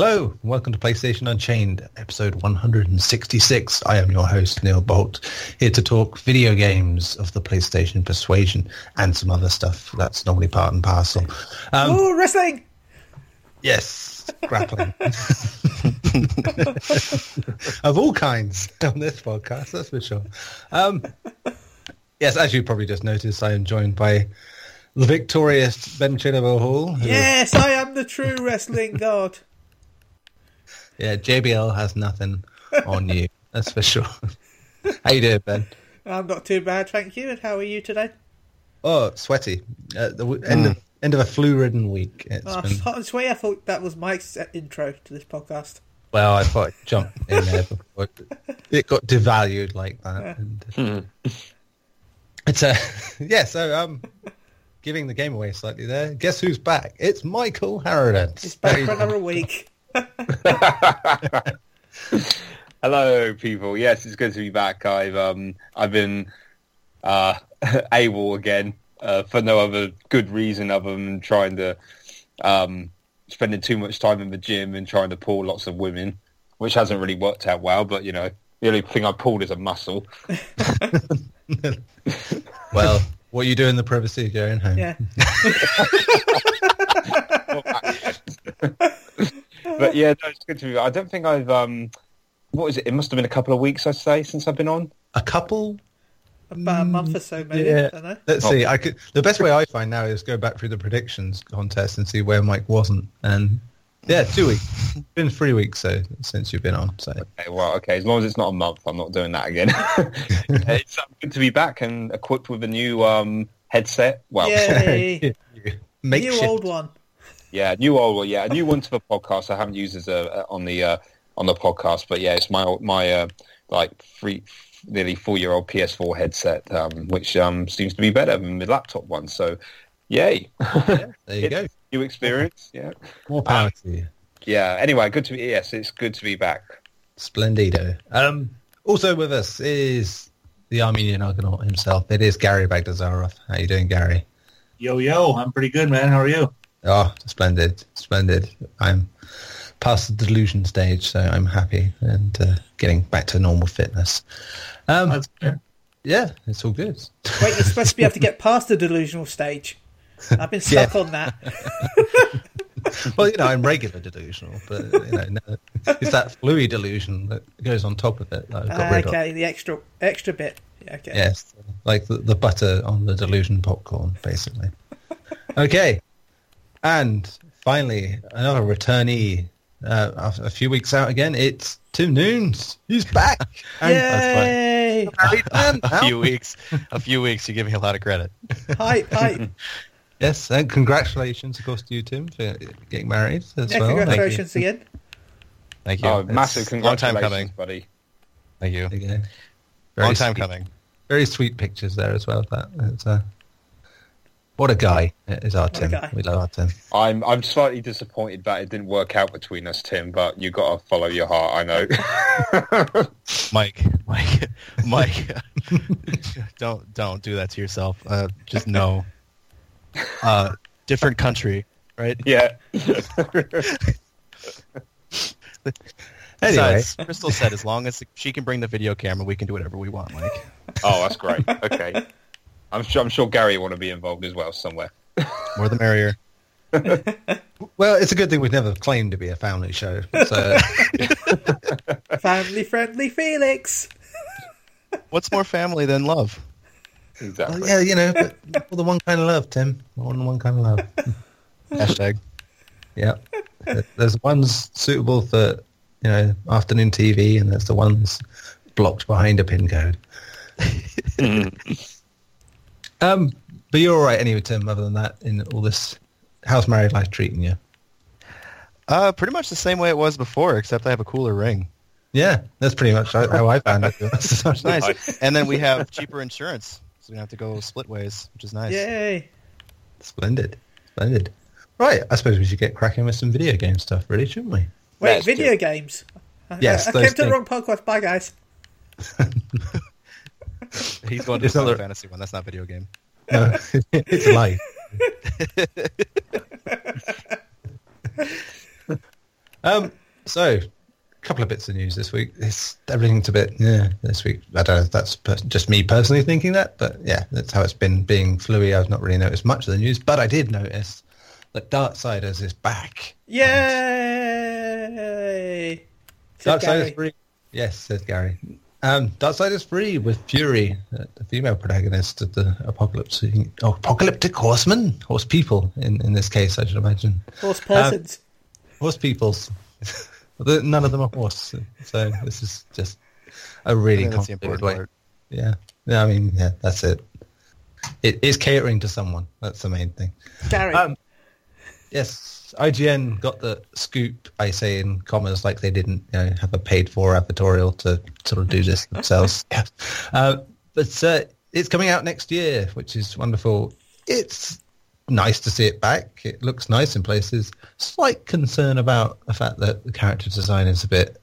Hello, and welcome to PlayStation Unchained, episode 166. I am your host, Neil Bolt, here to talk video games of the PlayStation persuasion and some other stuff that's normally part and parcel. Wrestling! Yes, grappling. Of all kinds on this podcast, that's for sure. Yes, as you probably just noticed, I am joined by the victorious Ben Cheneville-Hall. Yes, I am the true wrestling god. Yeah, JBL has nothing on you, that's for sure. How you doing, Ben? I'm not too bad, thank you. And how are you today? Oh, sweaty. End of a flu-ridden week. I thought that was Mike's intro to this podcast. Well, I thought I'd jump in there before it got devalued like that. Yeah. Giving the game away slightly there. Guess who's back? It's Michael Harradence. He's back for another week. Hello, people. Yes, it's good to be back. I've been AWOL again for no other good reason other than trying to spending too much time in the gym and trying to pull lots of women, which hasn't really worked out well. But you know, the only thing I pulled is a muscle. Well, what you do in the privacy of your own home. Yeah. But yeah, no, it's good to be. I don't think I've what is it? It must have been a couple of weeks, I'd say, since I've been on. A couple, about a month or so, maybe. Yeah. I don't know. Let's see. The best way I find now is go back through the predictions contest and see where Mike wasn't. And yeah, 2 weeks. It's been 3 weeks so since you've been on. So okay. As long as it's not a month, I'm not doing that again. It's good to be back and equipped with a new headset. Well, new old one. Yeah, a new one to the podcast. I haven't used as on the podcast, but yeah, it's my like nearly 4-year-old PS4 headset, which seems to be better than the laptop one. So, yay! Yeah, there you go. New experience. Yeah, more power to you. Yeah. Anyway, it's good to be back. Splendido. Also with us is the Armenian Argonaut himself. It is Gary Bagdazarov. How you doing, Gary? Yo, I'm pretty good, man. How are you? Oh, splendid. I'm past the delusion stage, so I'm happy and getting back to normal fitness. That's fair. Yeah, it's all good. Wait, you're supposed to be able to get past the delusional stage. I've been stuck on that. Well, you know, I'm regular delusional, but you know, no, it's that fluid delusion that goes on top of it that I've got rid of. Okay, the extra bit. Okay. Yes, like the butter on the delusion popcorn, basically. Okay. And finally, another returnee after a few weeks out again. It's Tim Noons. He's back. Yay! A few weeks. You give me a lot of credit. Hi. Yes, and congratulations, of course, to you, Tim, for getting married as well. Congratulations again. Thank you. Oh, massive congratulations, long time coming, buddy. Thank you. Long time coming. Very sweet pictures there as well. What a guy is our Tim. We love our Tim. I'm slightly disappointed that it didn't work out between us, Tim, but you got to follow your heart, I know. Mike, don't do that to yourself. Just know. Different country, right? Yeah. Anyway, Crystal said as long as she can bring the video camera, we can do whatever we want, Mike. Oh, that's great. Okay. I'm sure Gary will want to be involved as well somewhere. More the merrier. Well, it's a good thing we've never claimed to be a family show. So. Family friendly Felix. What's more family than love? Exactly. Well, yeah, you know, but the one kind of love, Tim. More than one kind of love. Hashtag. Yeah. There's ones suitable for, you know, afternoon TV, and there's the ones blocked behind a pin code. But you're all right anyway, Tim, other than that, in all this house married life treating you? Pretty much the same way it was before, except I have a cooler ring. Yeah, that's pretty much how I found it. That's nice. And then we have cheaper insurance, so we don't have to go split ways, which is nice. Yay! Splendid. Right, I suppose we should get cracking with some video game stuff, really, shouldn't we? Wait, that's video good. Games? Yes, I came to the wrong podcast. Bye, guys. He's going to another fantasy one. That's not a video game. No, it's life. So, a couple of bits of news this week. Everything's a bit, this week. I don't know if that's just me personally thinking that, but yeah, that's how it's been being fluey. I've not really noticed much of the news, but I did notice that Darksiders is back. Yay! Darksiders free. Yes, says Gary. Darksiders free with Fury, the female protagonist of the apocalyptic horsemen, horse people in this case, I should imagine. Horse persons. Horse peoples. None of them are horse. So this is just a really complicated way. Yeah, I mean, yeah, that's it. It is catering to someone. That's the main thing. Gary. Yes, IGN got the scoop, I say in commas, like they didn't have a paid-for advertorial to sort of do this themselves. But it's coming out next year, which is wonderful. It's nice to see it back. It looks nice in places. Slight concern about the fact that the character design is a bit,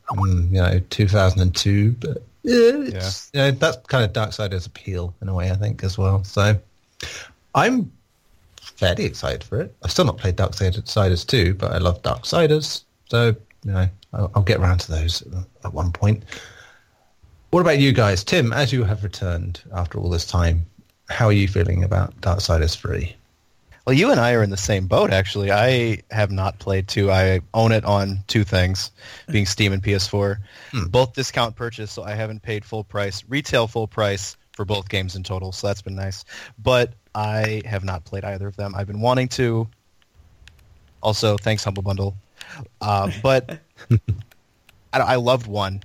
2002, but it's, that's kind of Darksiders' appeal in a way, I think, as well. So I'm fairly excited for it. I've still not played Darksiders 2, but I love Darksiders, so I'll get around to those at one point. What about you guys? Tim, as you have returned after all this time, how are you feeling about Darksiders 3? Well, you and I are in the same boat, actually. I have not played 2. I own it on two things, being Steam and PS4. Both discount purchase, so I haven't paid full price, retail full price for both games in total, so that's been nice. But I have not played either of them. I've been wanting to. Also, thanks, Humble Bundle. But I loved 1.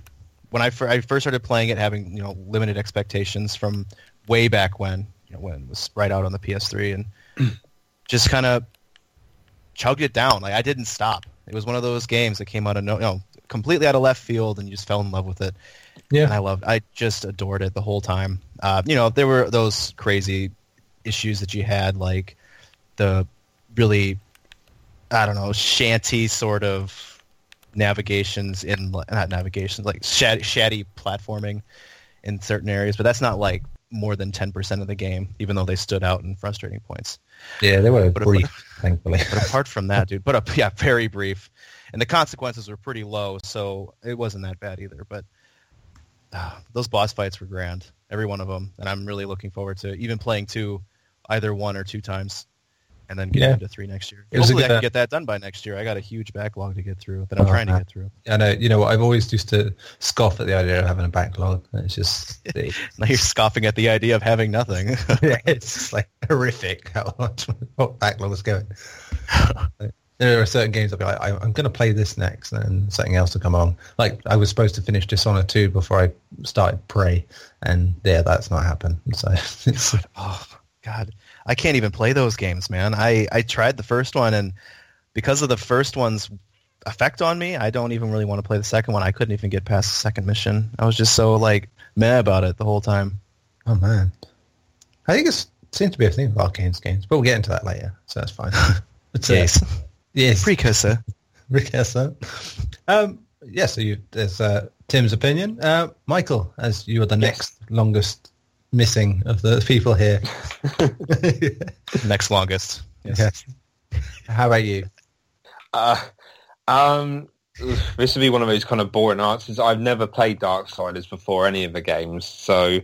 When I first started playing it, having limited expectations from way back when it was right out on the PS3, and just kind of chugged it down. Like, I didn't stop. It was one of those games that came out of completely out of left field, and you just fell in love with it. Yeah. And I just adored it the whole time. There were those crazy issues that you had, like the really, shanty sort of navigations shatty platforming in certain areas, but that's not like more than 10% of the game, even though they stood out in frustrating points. Yeah, they were brief, thankfully. But apart from that, dude, very brief. And the consequences were pretty low, so it wasn't that bad either, but those boss fights were grand, every one of them, and I'm really looking forward to even playing 2, either one or two times, and then getting into 3 next year. Hopefully I can get that done by next year. I got a huge backlog to get through that I'm trying to get through. I know. You know what? I've always used to scoff at the idea of having a backlog. It's just now you're scoffing at the idea of having nothing. Yeah, it's like horrific how much backlog is going. There are certain games I'll be like, I'm going to play this next, and something else will come along. Like, I was supposed to finish Dishonored 2 before I started Prey, and that's not happened. So it's like, oh, God, I can't even play those games, man. I tried the first one, and because of the first one's effect on me, I don't even really want to play the second one. I couldn't even get past the second mission. I was just so, meh about it the whole time. Oh, man. I think it seems to be a thing with Arcane's games, but we'll get into that later, so that's fine. Yes. Yes. Precursor. So there's Tim's opinion. Michael, as you are the next longest missing of the people here. Next longest. Yes. How about you? This will be one of those kind of boring answers. I've never played Darksiders before, any of the games. So,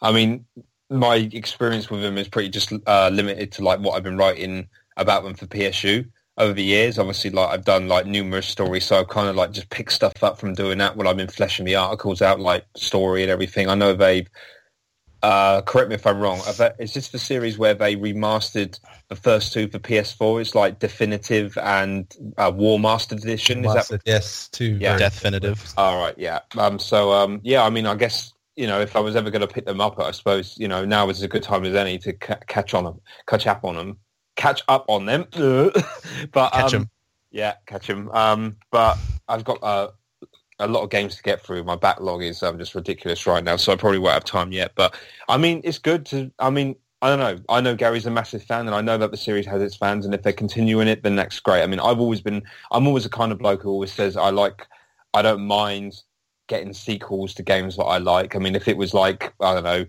I mean, my experience with them is pretty just limited to what I've been writing about them for PSU. Over the years, obviously, I've done numerous stories, so I've kind of just picked stuff up from doing that when I've been fleshing the articles out, story and everything. I know they've, correct me if I'm wrong, is this the series where they remastered the first 2 for PS4? It's Definitive and War Mastered Edition. Is that yes, 2. Yeah, Definitive. All right, yeah. I mean, I guess, if I was ever going to pick them up, I suppose, now is as good time as any to catch up on them. But catch them. But I've got a lot of games to get through. My backlog is just ridiculous right now, so I probably won't have time yet. But I mean, it's good to. I mean, I don't know. I know Gary's a massive fan, and I know that the series has its fans. And if they're continuing it, then that's great. I mean, I'm always the kind of bloke who always says I don't mind getting sequels to games that I like. I mean, if it was I don't know.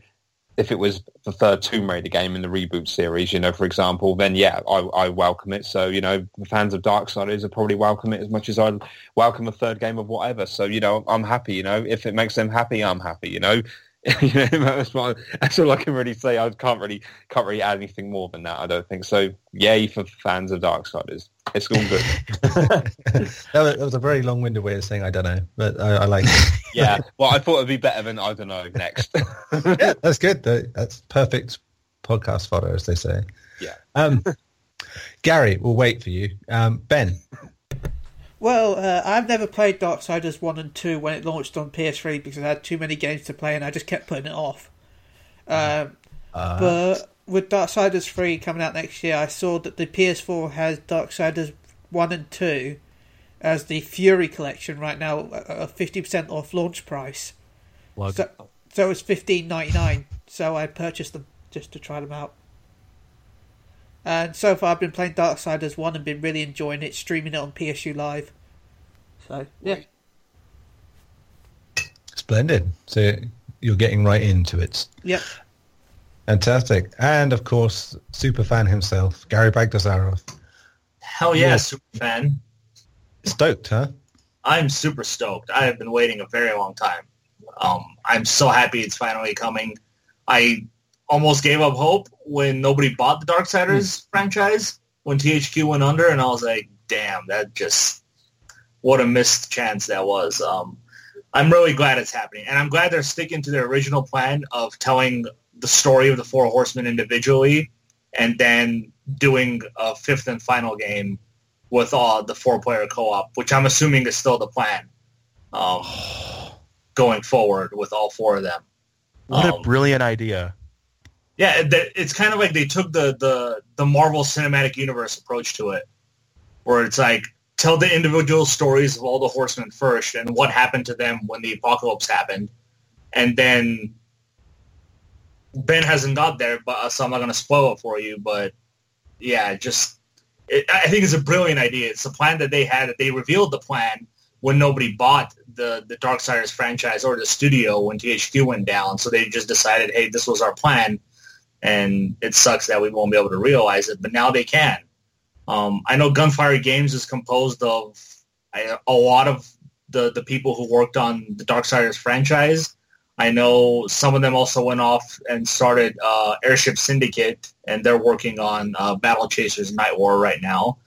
if it was the third Tomb Raider game in the reboot series, you know, for example, then yeah, I welcome it. So, you know, the fans of Darksiders will probably welcome it as much as I welcome a third game of whatever. So, you know, I'm happy, you know, if it makes them happy, I'm happy, you know. You know, that's all I can really say. I can't really add anything more than that, I don't think. So yay for fans of Darksiders. It's all good. That was a very long-winded way of saying I don't know, but I like it. Yeah, well, I thought it'd be better than I don't know next. Yeah, that's good. That's perfect podcast fodder, as they say. Yeah. Gary, we'll wait for you. Ben. Well, I've never played Darksiders 1 and 2 when it launched on PS3 because I had too many games to play and I just kept putting it off. But with Darksiders 3 coming out next year, I saw that the PS4 has Darksiders 1 and 2 as the Fury Collection right now at a 50% off launch price. So it's $15.99, so I purchased them just to try them out. And so far I've been playing Darksiders 1 and been really enjoying it, streaming it on PSU Live. So, yeah. Splendid. So you're getting right into it. Yep. Fantastic. And, of course, superfan himself, Gary Bagdazarov. Hell yeah, superfan. Stoked, huh? I'm super stoked. I have been waiting a very long time. I'm so happy it's finally coming. I almost gave up hope when nobody bought the Darksiders franchise, when THQ went under, and I was like, damn, what a missed chance that was. I'm really glad it's happening, and I'm glad they're sticking to their original plan of telling the story of the Four Horsemen individually, and then doing a fifth and final game with all the four-player co-op, which I'm assuming is still the plan going forward with all four of them. What a brilliant idea. Yeah, it's kind of like they took the Marvel Cinematic Universe approach to it, where it's like, tell the individual stories of all the horsemen first and what happened to them when the apocalypse happened. And then Ben hasn't got there, so I'm not going to spoil it for you. But yeah, I think it's a brilliant idea. It's the plan that they had. They revealed the plan when nobody bought the Darksiders franchise or the studio when THQ went down. So they just decided, hey, this was our plan. And it sucks that we won't be able to realize it, but now they can. I know Gunfire Games is composed of a lot of the people who worked on the Darksiders franchise. I know some of them also went off and started Airship Syndicate, and they're working on Battle Chasers Night War right now.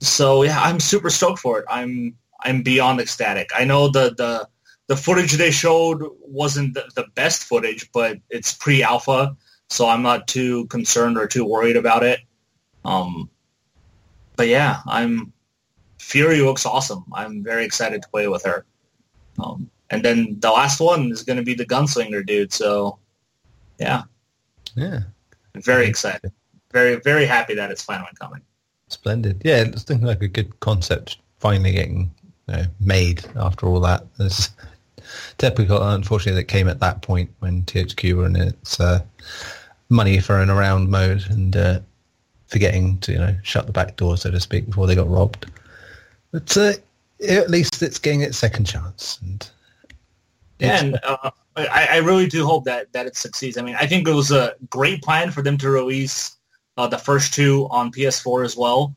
So yeah, I'm super stoked for it. I'm beyond ecstatic. I know the footage they showed wasn't the best footage, but it's pre-alpha, so I'm not too concerned or too worried about it. But yeah, Fury looks awesome. I'm very excited to play with her. And then the last one is going to be the gunslinger dude, so yeah. Yeah. I'm very excited. Very, very happy that it's finally coming. Splendid. Yeah, it's thinking like a good concept finally getting made after all that. It's typical, unfortunately, that came at that point when THQ were in its money for an around mode and forgetting to shut the back door, so to speak, before they got robbed. But at least it's getting its second chance. And I really do hope that it succeeds. I mean, I think it was a great plan for them to release the first two on PS4 as well.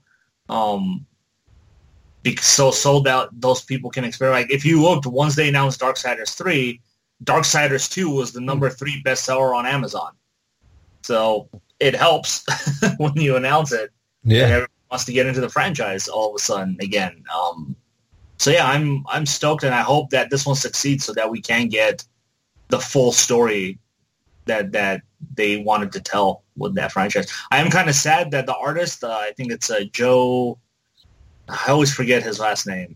So that those people can experience. Like, if you looked, once they announced Darksiders 3, Darksiders 2 was the number 3 bestseller on Amazon. So it helps when you announce it. Yeah, and everyone wants to get into the franchise all of a sudden again. So yeah, I'm stoked, and I hope that this one succeeds so that we can get the full story that they wanted to tell with that franchise. I am kind of sad that the artist, I think it's Joe. I always forget his last name.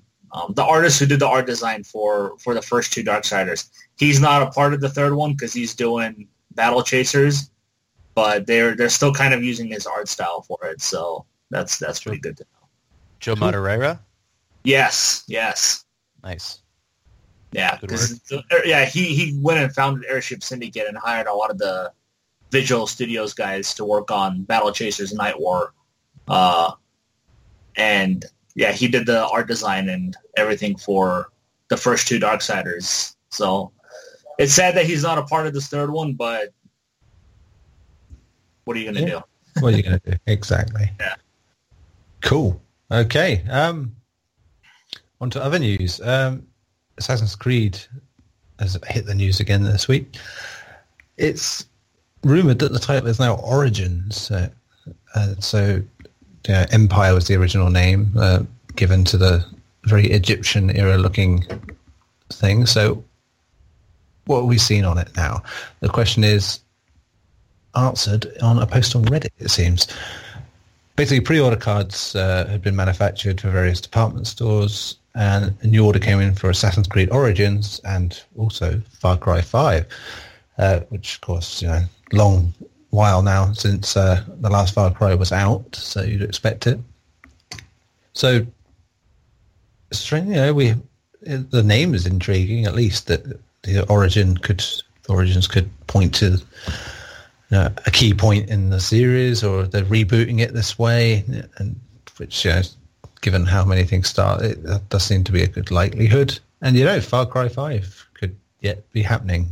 The artist who did the art design for the first two Darksiders, he's not a part of the third one because he's doing Battle Chasers, but they're still kind of using his art style for it, so that's pretty good to know. Joe Madureira? Yes. Nice. Yeah, he went and founded Airship Syndicate and hired a lot of the Visual Studios guys to work on Battle Chasers Night War, and yeah, he did the art design and everything for the first two Darksiders. So It's sad that he's not a part of this third one, but what are you going to do? What are you going to do? Exactly. Yeah. Cool. Okay. On to other news. Assassin's Creed has hit the news again this week. It's rumored that the title is now Origins. So Empire was the original name given to the very Egyptian-era-looking thing. So what have we seen on it now? The question is answered on a post on Reddit, it seems. Basically, pre-order cards had been manufactured for various department stores, and a new order came in for Assassin's Creed Origins and also Far Cry 5, which, of course, long while now since the last Far Cry was out, so you'd expect it. So, the name is intriguing, at least, that the origins could point to a key point in the series, or they're rebooting it this way, and which, given how many things start, that does seem to be a good likelihood. And, Far Cry 5 could yet be happening,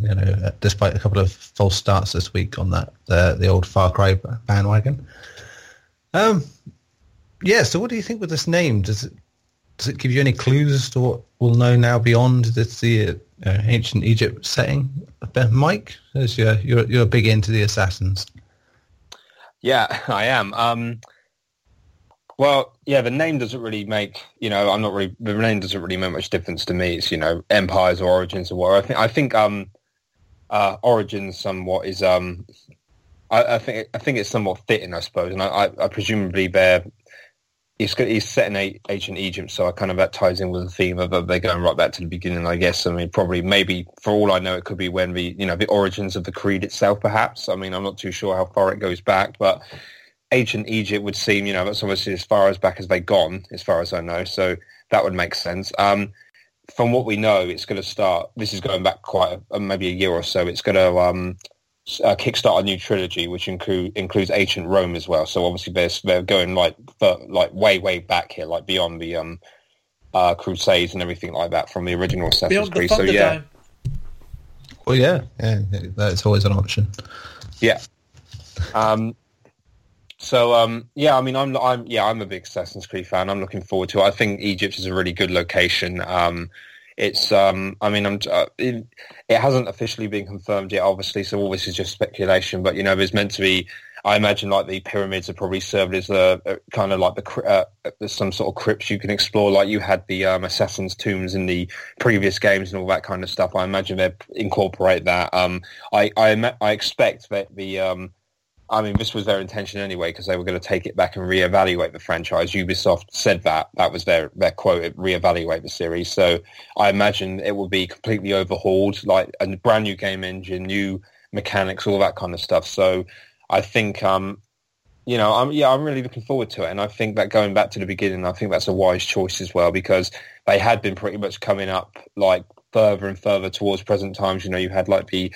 despite a couple of false starts this week on that, the old Far Cry bandwagon. So what do you think with this name? Does it give you any clues to what we'll know now beyond the ancient Egypt setting? Mike, you're big into the Assassins. Yeah, I am. The name doesn't really make the name doesn't really make much difference to me. It's Empires or Origins or whatever. I think Origins somewhat is I think it's somewhat fitting, I suppose, and I presumably bear. He's set in ancient Egypt, so I kind of that ties in with the theme of they're going right back to the beginning, I guess. I mean, maybe, for all I know, it could be when the origins of the creed itself, perhaps. I mean, I'm not too sure how far it goes back, but ancient Egypt would seem, that's obviously as far as back as they've gone, as far as I know, so that would make sense. From what we know, it's going to start, this is going back quite maybe a year or so, it's going to... kickstart a new trilogy, which includes ancient Rome as well. So obviously they're going way back here, like beyond the Crusades and everything like that from the original Assassin's Creed. So yeah. Well, yeah, that's always an option. Yeah. I'm a big Assassin's Creed fan. I'm looking forward to it. I think Egypt is a really good location. It hasn't officially been confirmed yet, obviously, so all this is just speculation. But there's meant to be. I imagine the pyramids are probably served as kind of like some sort of crypts you can explore, like you had the assassins' tombs in the previous games and all that kind of stuff. I imagine they incorporate that. I expect that the. This was their intention anyway, because they were going to take it back and reevaluate the franchise. Ubisoft said that was their quote, reevaluate the series. So I imagine it will be completely overhauled, like a brand new game engine, new mechanics, all that kind of stuff. So I think, I'm really looking forward to it. And I think that going back to the beginning, I think that's a wise choice as well, because they had been pretty much coming up like further and further towards present times. You had like the...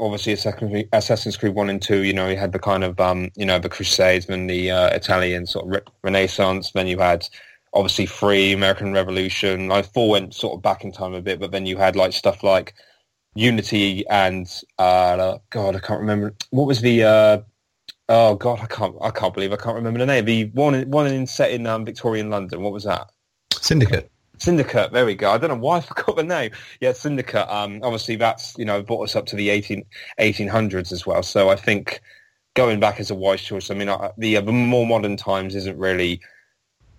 obviously Assassin's Creed 1 and 2, you had the kind of, the Crusades, then the Italian sort of Renaissance, then you had, obviously, 3, American Revolution. 4 went sort of back in time a bit, but then you had, stuff like Unity and, I can't remember. What was the, I can't remember the name. The one set in Victorian London, what was that? Syndicate, there we go. I don't know why I forgot the name. Yeah, Syndicate. Obviously, that's, brought us up to the 1800s as well. So I think going back is a wise choice. I mean, the more modern times isn't really...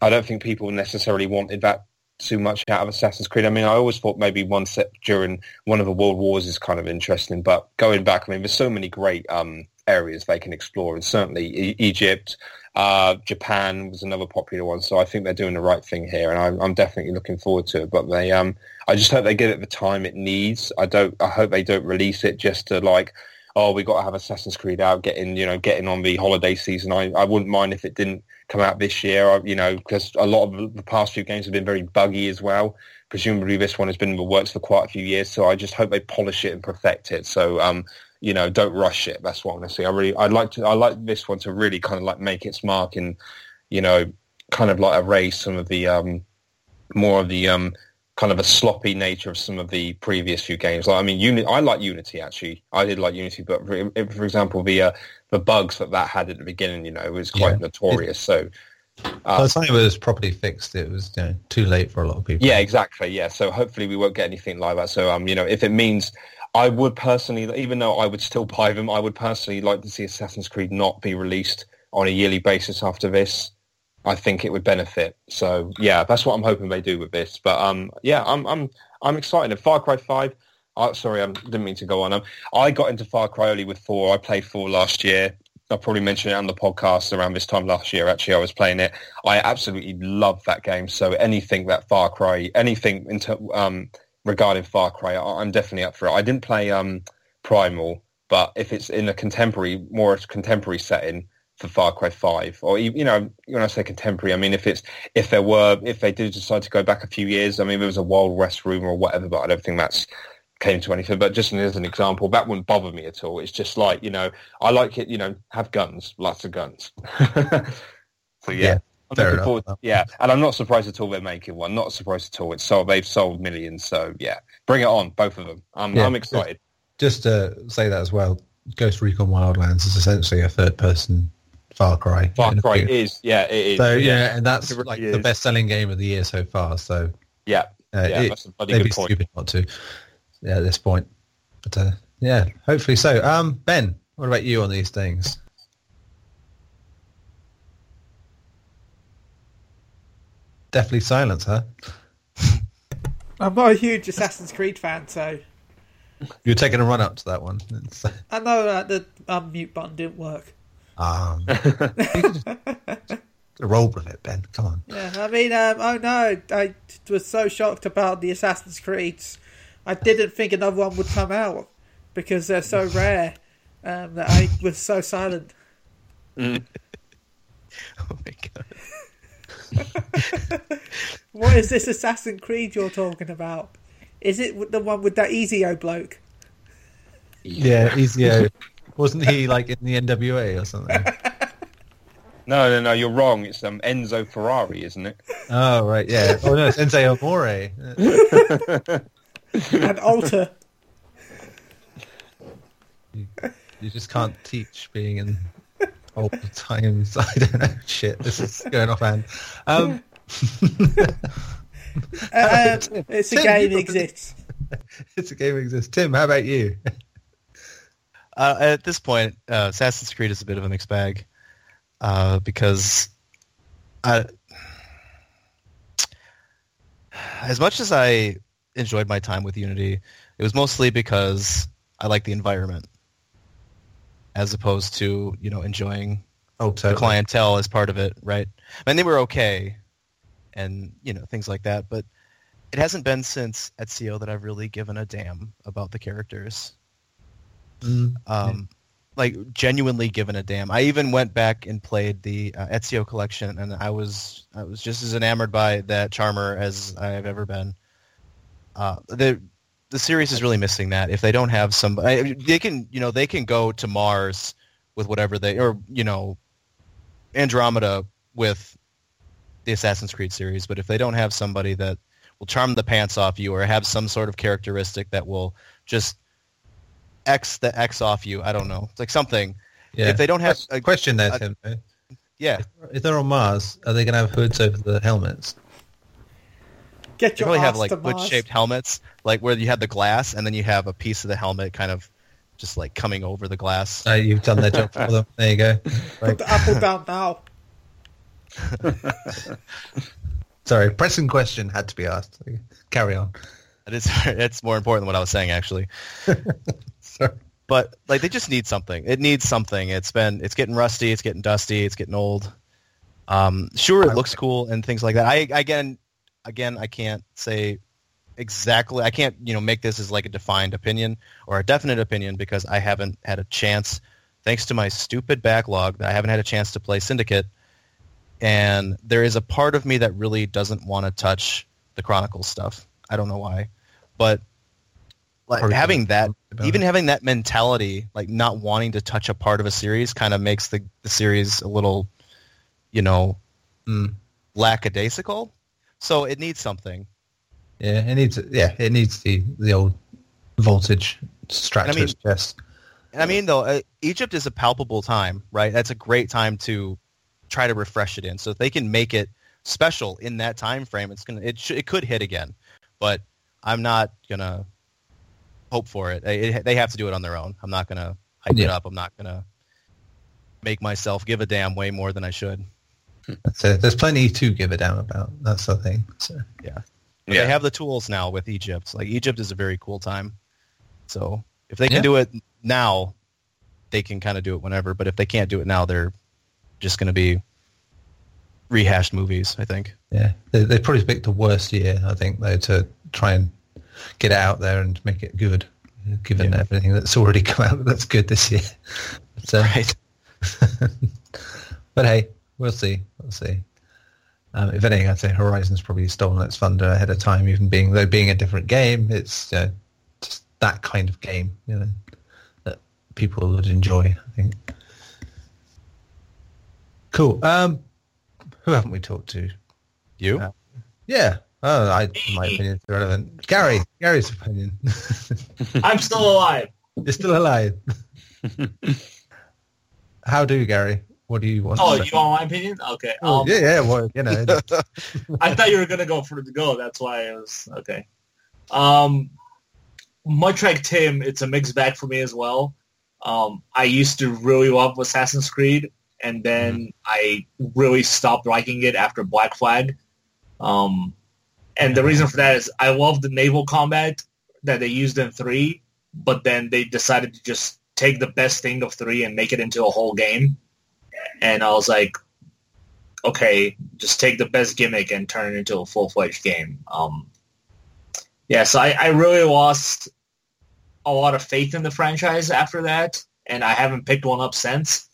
I don't think people necessarily wanted that too much out of Assassin's Creed. I mean, I always thought maybe one set during one of the World Wars is kind of interesting. But going back, I mean, there's so many great areas they can explore. And certainly Egypt... Japan was another popular one, so I think they're doing the right thing here, and I'm definitely looking forward to it. But they, I just hope they give it the time it needs. I hope they don't release it just to we got to have Assassin's Creed out, getting on the holiday season. I wouldn't mind if it didn't come out this year, because a lot of the past few games have been very buggy as well. Presumably, this one has been in the works for quite a few years, so I just hope they polish it and perfect it. So, don't rush it. That's what I want to see. I like this one to really kind of make its mark and, erase some of the more of the kind of a sloppy nature of some of the previous few games. Like, I mean, I like Unity, actually. I did like Unity, but for example, the bugs that had at the beginning, was quite notorious. So by the time it was properly fixed, it was too late for a lot of people. Yeah, exactly. Yeah, so hopefully we won't get anything like that. So if it means, I would personally, even though I would still buy them, I would personally like to see Assassin's Creed not be released on a yearly basis after this. I think it would benefit. So yeah, that's what I'm hoping they do with this. But I'm excited. Far Cry 5. Sorry, I didn't mean to go on. I got into Far Cry early with 4. I played 4 last year. I probably mentioned it on the podcast around this time last year. Actually, I was playing it. I absolutely love that game. So anything that Far Cry, anything regarding Far Cry, I'm definitely up for it. I didn't play Primal, but if it's in a more contemporary setting for Far Cry 5, or when I say contemporary, I mean if they do decide to go back a few years, I mean there was a Wild West rumor or whatever, but I don't think that's came to anything. But just as an example, that wouldn't bother me at all. It's just like I like it. Have guns, lots of guns. So yeah. I'm looking forward. Yeah, and I'm not surprised at all they're making one. Not surprised at all. They've sold millions. So yeah, bring it on, both of them. I'm excited. Just to say that as well, Ghost Recon Wildlands is essentially a third-person Far Cry is, yeah, it is. So yeah, and that's really like the best-selling game of the year so far. So yeah, that's a bloody good point. Stupid not to, at this point. But yeah, hopefully so. Ben, what about you on these things? Definitely silence, huh? I'm not a huge Assassin's Creed fan, so you're taking a run up to that one. I know the unmute button didn't work. Roll with it, Ben. Come on. Yeah, I mean, I was so shocked about the Assassin's Creeds. I didn't think another one would come out because they're so rare that I was so silent. Mm. Oh my god! What is this Assassin's Creed you're talking about? Is it the one with that Ezio bloke? Yeah, Ezio. Wasn't he like in the NWA or something? No, you're wrong. It's Enzo Ferrari, isn't it? Oh, right, yeah. Oh, no, it's Enzo Amore. And Alter. You just can't teach being in old times. I don't know. Shit, this is going offhand. It's a game that exists. It's a game that exists. Tim, how about you? At this point, Assassin's Creed is a bit of a mixed bag because as much as I enjoyed my time with Unity, it was mostly because I liked the environment as opposed to, enjoying the clientele as part of it, right? I mean, they were okay and, things like that, but it hasn't been since Ezio that I've really given a damn about the characters. Mm-hmm. Like genuinely given a damn. I even went back and played the Ezio collection, and I was just as enamored by that charmer as I've ever been. The series is really missing that. If they don't have they can go to Mars with whatever Andromeda with the Assassin's Creed series, but if they don't have somebody that will charm the pants off you or have some sort of characteristic that will just X the X off you, I don't know. It's like something. Yeah. If they don't have a question there, Tim. Yeah. If they're on Mars, are they going to have hoods over the helmets? They probably have like hood-shaped helmets, like where you have the glass and then you have a piece of the helmet kind of just like coming over the glass. You've done their job for them. There you go. Right. Put the apple down now. Sorry, pressing question had to be asked. Carry on. It's more important than what I was saying, actually. Sorry. But like, they just need something. It needs something. It's getting rusty. It's getting dusty. It's getting old. Sure, it looks cool and things like that. Again, I can't say exactly. I can't make this as like a defined opinion or a definite opinion because I haven't had a chance, thanks to my stupid backlog, that I haven't had a chance to play Syndicate. And there is a part of me that really doesn't want to touch the Chronicles stuff. I don't know why. But like having that mentality, like not wanting to touch a part of a series, kind of makes the series a little, lackadaisical. So it needs something. Yeah, it needs the old voltage strapped to its chest. And I mean, though, Egypt is a palpable time, right? That's a great time to try to refresh it in. So if they can make it special in that time frame, it could hit again. But I'm not gonna hope for it. They have to do it on their own. I'm not gonna hype it up. I'm not gonna make myself give a damn way more than I should. That's it. There's plenty to give a damn about. That's the thing. So, yeah. Yeah. They have the tools now with Egypt. Like, Egypt is a very cool time. So if they can do it now, they can kind of do it whenever. But if they can't do it now, they're just going to be rehashed movies, I think. Yeah. They probably picked the worst year, I think, though, to try and get it out there and make it good, given everything that's already come out that's good this year. So. Right. But hey, we'll see. We'll see. If anything, I'd say Horizon's probably stolen its thunder ahead of time, even being a different game. It's just that kind of game, you know, that people would enjoy, I think. Cool. Who haven't we talked to? You? Yeah. Oh, my opinion is irrelevant. Gary's opinion. I'm still alive. You're still alive. How do, Gary? What do you want? Oh, you want my opinion? Okay. Well, you know. I thought you were gonna go for the goal. That's why I was okay. Much like Tim, it's a mixed bag for me as well. I used to really love Assassin's Creed, and then I really stopped liking it after Black Flag. And the reason for that is I love the naval combat that they used in 3, but then they decided to just take the best thing of 3 and make it into a whole game. And I was like, okay, just take the best gimmick and turn it into a full-fledged game. So I really lost a lot of faith in the franchise after that, and I haven't picked one up since.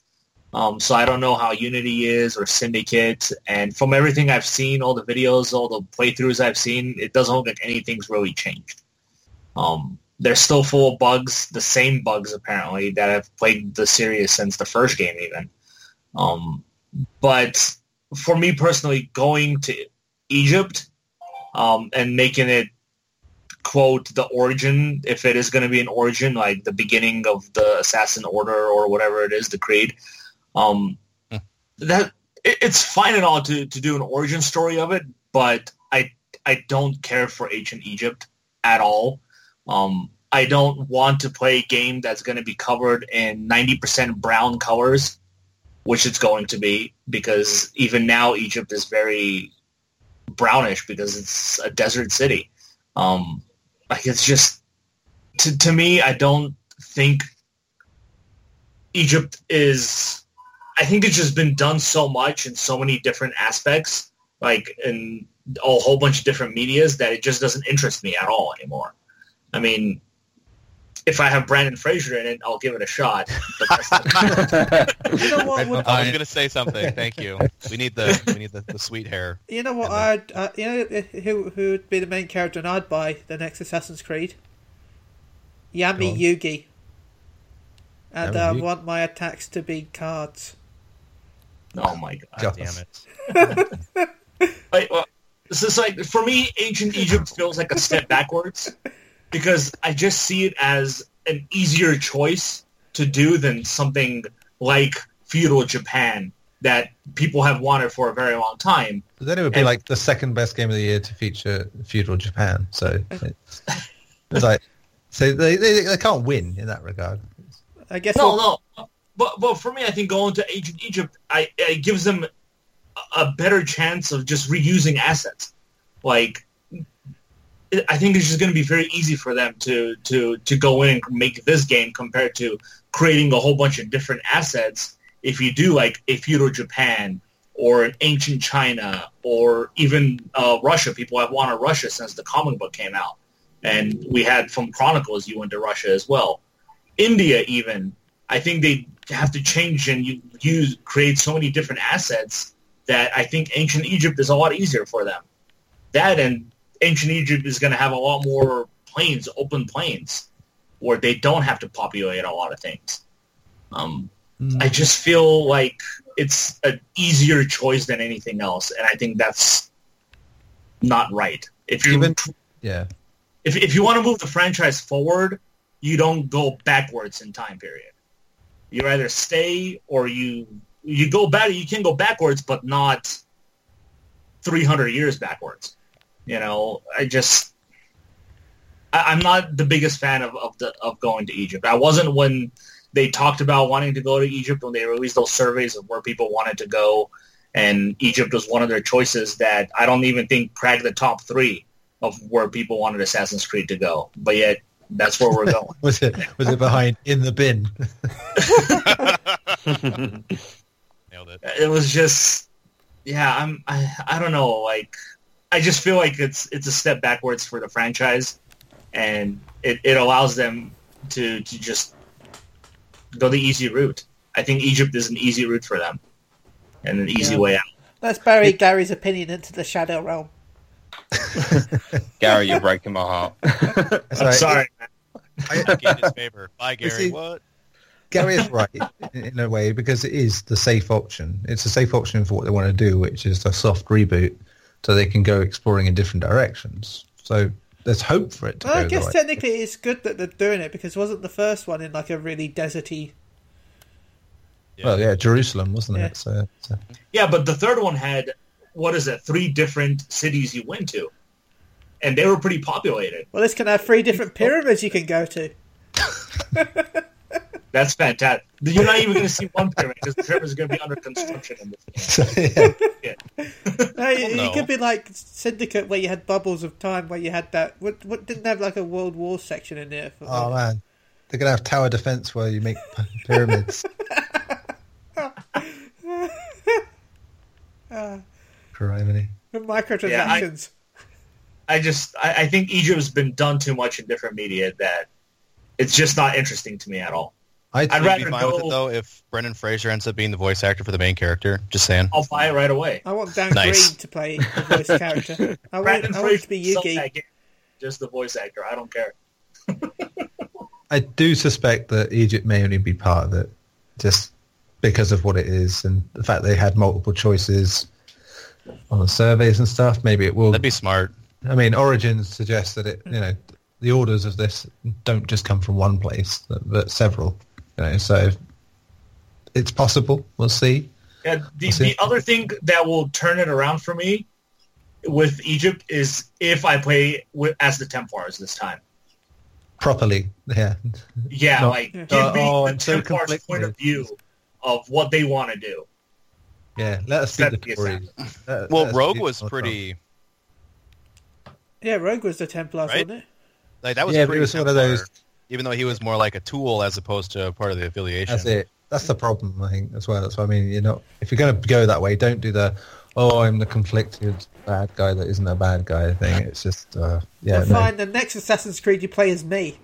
So I don't know how Unity is or Syndicate. And from everything I've seen, all the videos, all the playthroughs I've seen, it doesn't look like anything's really changed. They're still full of bugs, the same bugs apparently, that have plagued the series since the first game even. But for me personally, going to Egypt and making it, quote, the origin, if it is going to be an origin, like the beginning of the Assassin Order or whatever it is, the Creed, it's fine and all to do an origin story of it, but I don't care for ancient Egypt at all. I don't want to play a game that's going to be covered in 90% brown colors, which it's going to be, because even now Egypt is very brownish because it's a desert city. It's just, to me, I don't think Egypt is, I think it's just been done so much in so many different aspects, like in a whole bunch of different medias, that it just doesn't interest me at all anymore. I mean, if I have Brandon Fraser in it, I'll give it a shot. But you know what? I was going to say something. Thank you. We need the sweet hair. You know what? Who would be the main character? And I'd buy the next Assassin's Creed. Yami Yugi. And I want my attacks to be cards. Oh my god! Damn it! For me, ancient Egypt feels like a step backwards. Because I just see it as an easier choice to do than something like feudal Japan that people have wanted for a very long time. But then it would be like the second best game of the year to feature feudal Japan. So it's like, so they can't win in that regard. I guess no. But for me, I think going to ancient Egypt, it gives them a better chance of just reusing assets, like. I think it's just going to be very easy for them to go in and make this game compared to creating a whole bunch of different assets if you do like a feudal Japan or an ancient China or even Russia. People have wanted Russia since the comic book came out. And we had from Chronicles, you went to Russia as well. India even. I think they have to change and create so many different assets that I think ancient Egypt is a lot easier for them. That and ancient Egypt is going to have a lot more plains, open plains, where they don't have to populate a lot of things. I just feel like it's an easier choice than anything else, and I think that's not right. If you even Yeah. If you want to move the franchise forward, you don't go backwards in time period. You either stay or you go back. You can go backwards, but not 300 years backwards. You know, I'm not the biggest fan of going to Egypt. I wasn't when they talked about wanting to go to Egypt, when they released those surveys of where people wanted to go, and Egypt was one of their choices that I don't even think cracked the top three of where people wanted Assassin's Creed to go. But yet, that's where we're going. Was it behind In the Bin? Nailed it. It was just, yeah. I don't know. Like, I just feel like it's a step backwards for the franchise, and it allows them to just go the easy route. I think Egypt is an easy route for them, and an easy way out. Let's bury Gary's opinion into the shadow realm. Gary, you're breaking my heart. I'm sorry. I gained his favor. Bye, Gary. See, what? Gary is right in a way, because it is the safe option. It's a safe option for what they want to do, which is a soft reboot, so they can go exploring in different directions. So there's hope for it to go. I guess technically it's good that they're doing it, because wasn't the first one in like a really deserty? Yeah. Well, yeah, Jerusalem, wasn't it? So. Yeah, but the third one had, what is it, 3 different cities you went to. And they were pretty populated. Well, this can have 3 different pyramids you can go to. That's fantastic. You're not even going to see one pyramid, because the pyramid is going to be under construction. In this. Yeah. No, you could be like Syndicate, where you had bubbles of time, where you had that... What didn't they have like a World War section in there? For oh, man. They're going to have tower defense where you make pyramids. Criminy. Microtransactions. I think Egypt's been done too much in different media that it's just not interesting to me at all. I'd rather be fine with it though if Brendan Fraser ends up being the voice actor for the main character. Just saying. I'll buy it right away. I want Dan Green to play the voice character. I want to be Yugi. Just the voice actor. I don't care. I do suspect that Egypt may only be part of it, just because of what it is and the fact they had multiple choices on the surveys and stuff. Maybe it will. That'd be smart. I mean, Origins suggests that it, you know, the orders of this don't just come from one place, but several. You know, so it's possible. We'll see. Yeah, the other thing that will turn it around for me with Egypt is if I play as the Templars this time. Properly, yeah. Yeah, give me the Templars' point of view of what they want to do. Yeah, let us do the Tories. Well, Rogue was pretty... Yeah, Rogue was the Templar, right? Wasn't it? Like, that was pretty was Templar, one of those... even though he was more like a tool as opposed to part of the affiliation. That's it. That's the problem, I think, as well. That's what I mean. You're not, if you're going to go that way, don't do the, oh, I'm the conflicted bad guy that isn't a bad guy thing. It's just, fine, the next Assassin's Creed you play is me.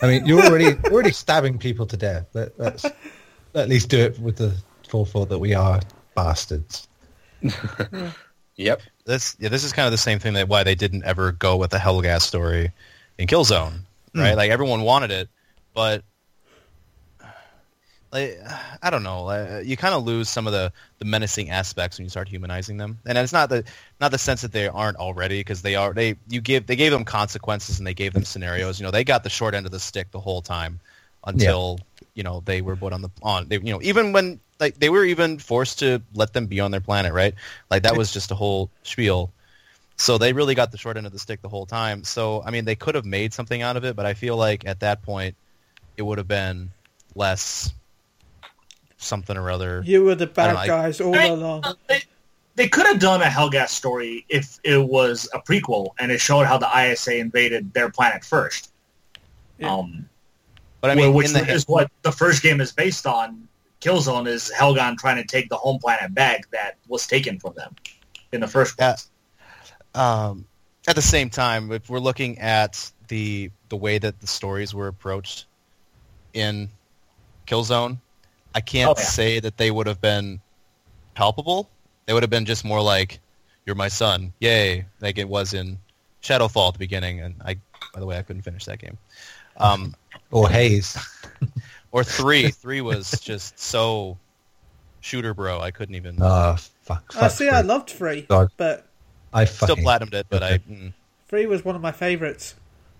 I mean, you're already stabbing people to death. Let's at least do it with the... for that we are bastards. Yep. This is kind of the same thing that why they didn't ever go with the Hellghast story in Killzone, right? Like everyone wanted it, but like I don't know, you kind of lose some of the menacing aspects when you start humanizing them. And it's not the sense that they aren't already, because they are. They gave them consequences and they gave them scenarios. You know, they got the short end of the stick the whole time until you know they were put on. They, you know, even when. Like, they were even forced to let them be on their planet, right? Like, that was just a whole spiel. So they really got the short end of the stick the whole time. So, I mean, they could have made something out of it, but I feel like at that point, it would have been less something or other. You were the bad guys along. They could have done a Hellghast story if it was a prequel, and it showed how the ISA invaded their planet first. Yeah. But I mean, which is what the first game is based on. Killzone is Helgon trying to take the home planet back that was taken from them in the first place. At the same time, if we're looking at the way that the stories were approached in Killzone, I can't say that they would have been palpable. They would have been just more like, you're my son, yay, like it was in Shadowfall at the beginning. And by the way, I couldn't finish that game. Or Haze. Or 3. 3 was just so shooter bro. I couldn't even. Oh, fuck. I loved 3. God. But I fucking still platinumed it, but I. 3 was one of my favorites.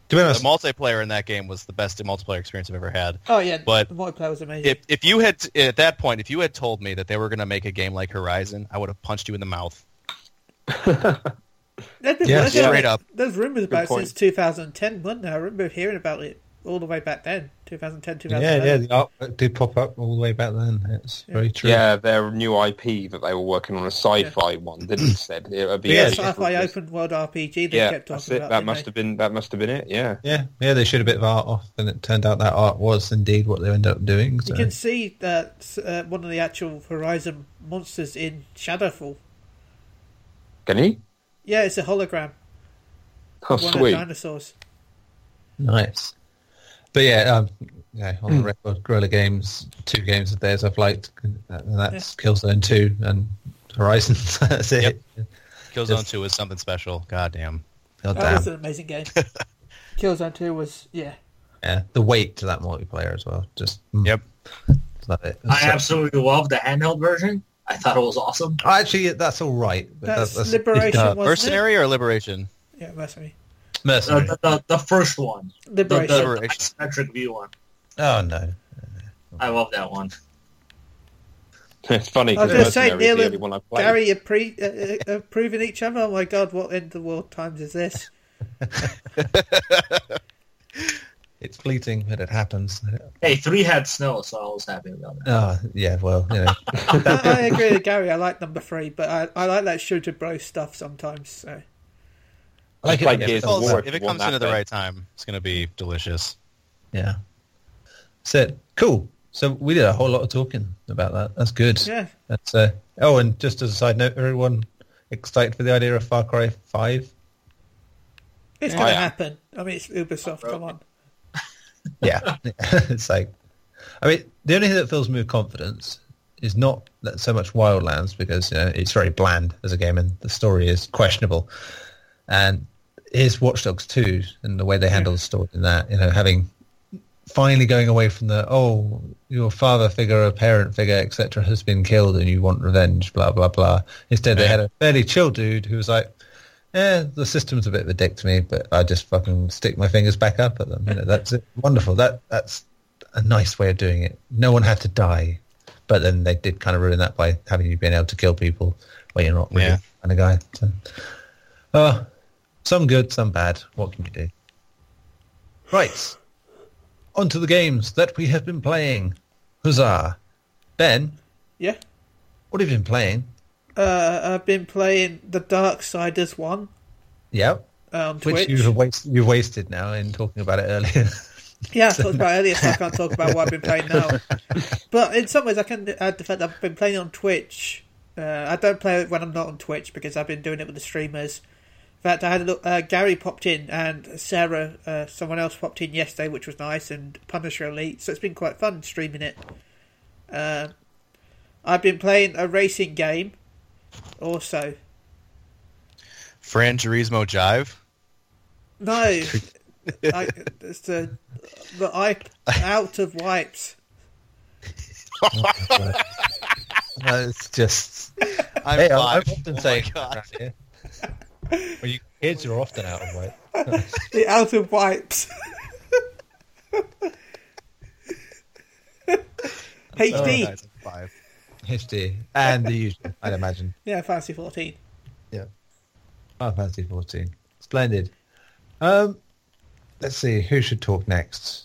To be honest, the multiplayer in that game was the best multiplayer experience I've ever had. Oh, yeah, but the multiplayer was amazing. If you had, at that point, if you had told me that they were going to make a game like Horizon, I would have punched you in the mouth. Straight up. There's rumors about it since 2010, wasn't there? I remember hearing about it all the way back then, 2010, 2011. Yeah, it did pop up all the way back then. That's very true. Yeah, their new IP that they were working on, a sci-fi one, didn't it? Said it would be sci-fi open-world RPG. They kept talking about. That must have been it. Yeah. They showed a bit of art off, and it turned out that art was indeed what they ended up doing. So. You can see that one of the actual Horizon monsters in Shadowfall. Can he? Yeah, it's a hologram. Oh, sweet! One of the dinosaurs. Nice. But yeah, on the record, Guerrilla Games, two games of theirs I've liked, and that's Killzone 2 and Horizon. That's it. Yep. Killzone 2 was something special. God damn. That was an amazing game. Killzone 2 was, yeah. The weight to that multiplayer as well. Yep. Love it. I absolutely loved the handheld version. I thought it was awesome. Actually, that's all right. But that's Liberation, wasn't Mercenary it? Or Liberation? Yeah, Mercenary. The first one. Liberation. The isometric view one. Oh, no. I love that one. It's funny because Mercenary is the only one I've played. Gary approving each other. Oh, my God, what in the world times is this? It's fleeting, but it happens. Hey, 3 had snow, so I was happy about that. Oh, yeah, well, you know. I agree with Gary. I like number 3, but I like that shooter bro stuff sometimes. So. I like Gears of War. If it comes in at the right time, it's going to be delicious. Yeah. So, cool. So we did a whole lot of talking about that. That's good. Yeah. That's, oh, and just as a side note, everyone excited for the idea of Far Cry 5? It's going to happen. I mean, it's Ubisoft. Come on. Yeah, it's like, I mean, the only thing that fills me with confidence is not that so much Wildlands, because it's very bland as a game and the story is questionable. And here's Watch Dogs 2 and the way they handle the story in that, having finally going away from the, oh, your father figure or parent figure, etc., has been killed and you want revenge, blah, blah, blah. Instead, they had a fairly chill dude who was like, the system's a bit of a dick to me, but I just fucking stick my fingers back up at them. That's it. Wonderful. That's a nice way of doing it. No one had to die. But then they did kind of ruin that by having you being able to kill people when you're not really kind of guy. So, some good, some bad. What can you do? Right. On to the games that we have been playing. Huzzah. Ben? Yeah? What have you been playing? I've been playing the Darksiders one. Yep. Which you've wasted now in talking about it earlier. Yeah, I talked about it earlier, so I can't talk about what I've been playing now. But in some ways, I can add the fact that I've been playing on Twitch. I don't play it when I'm not on Twitch because I've been doing it with the streamers. In fact, I had a look. Gary popped in and Sarah, someone else popped in yesterday, which was nice, and Punisher Elite. So it's been quite fun streaming it. I've been playing a racing game. Also, Gran Turismo Jive. No, it's the out of wipes. It's just. I'm often saying, well, kids are often out of wipes. The out of wipes. HD. Oh, no, HD and the usual, I'd imagine. Yeah, Fantasy 14. Yeah. Fantasy 14. Splendid. Let's see, who should talk next?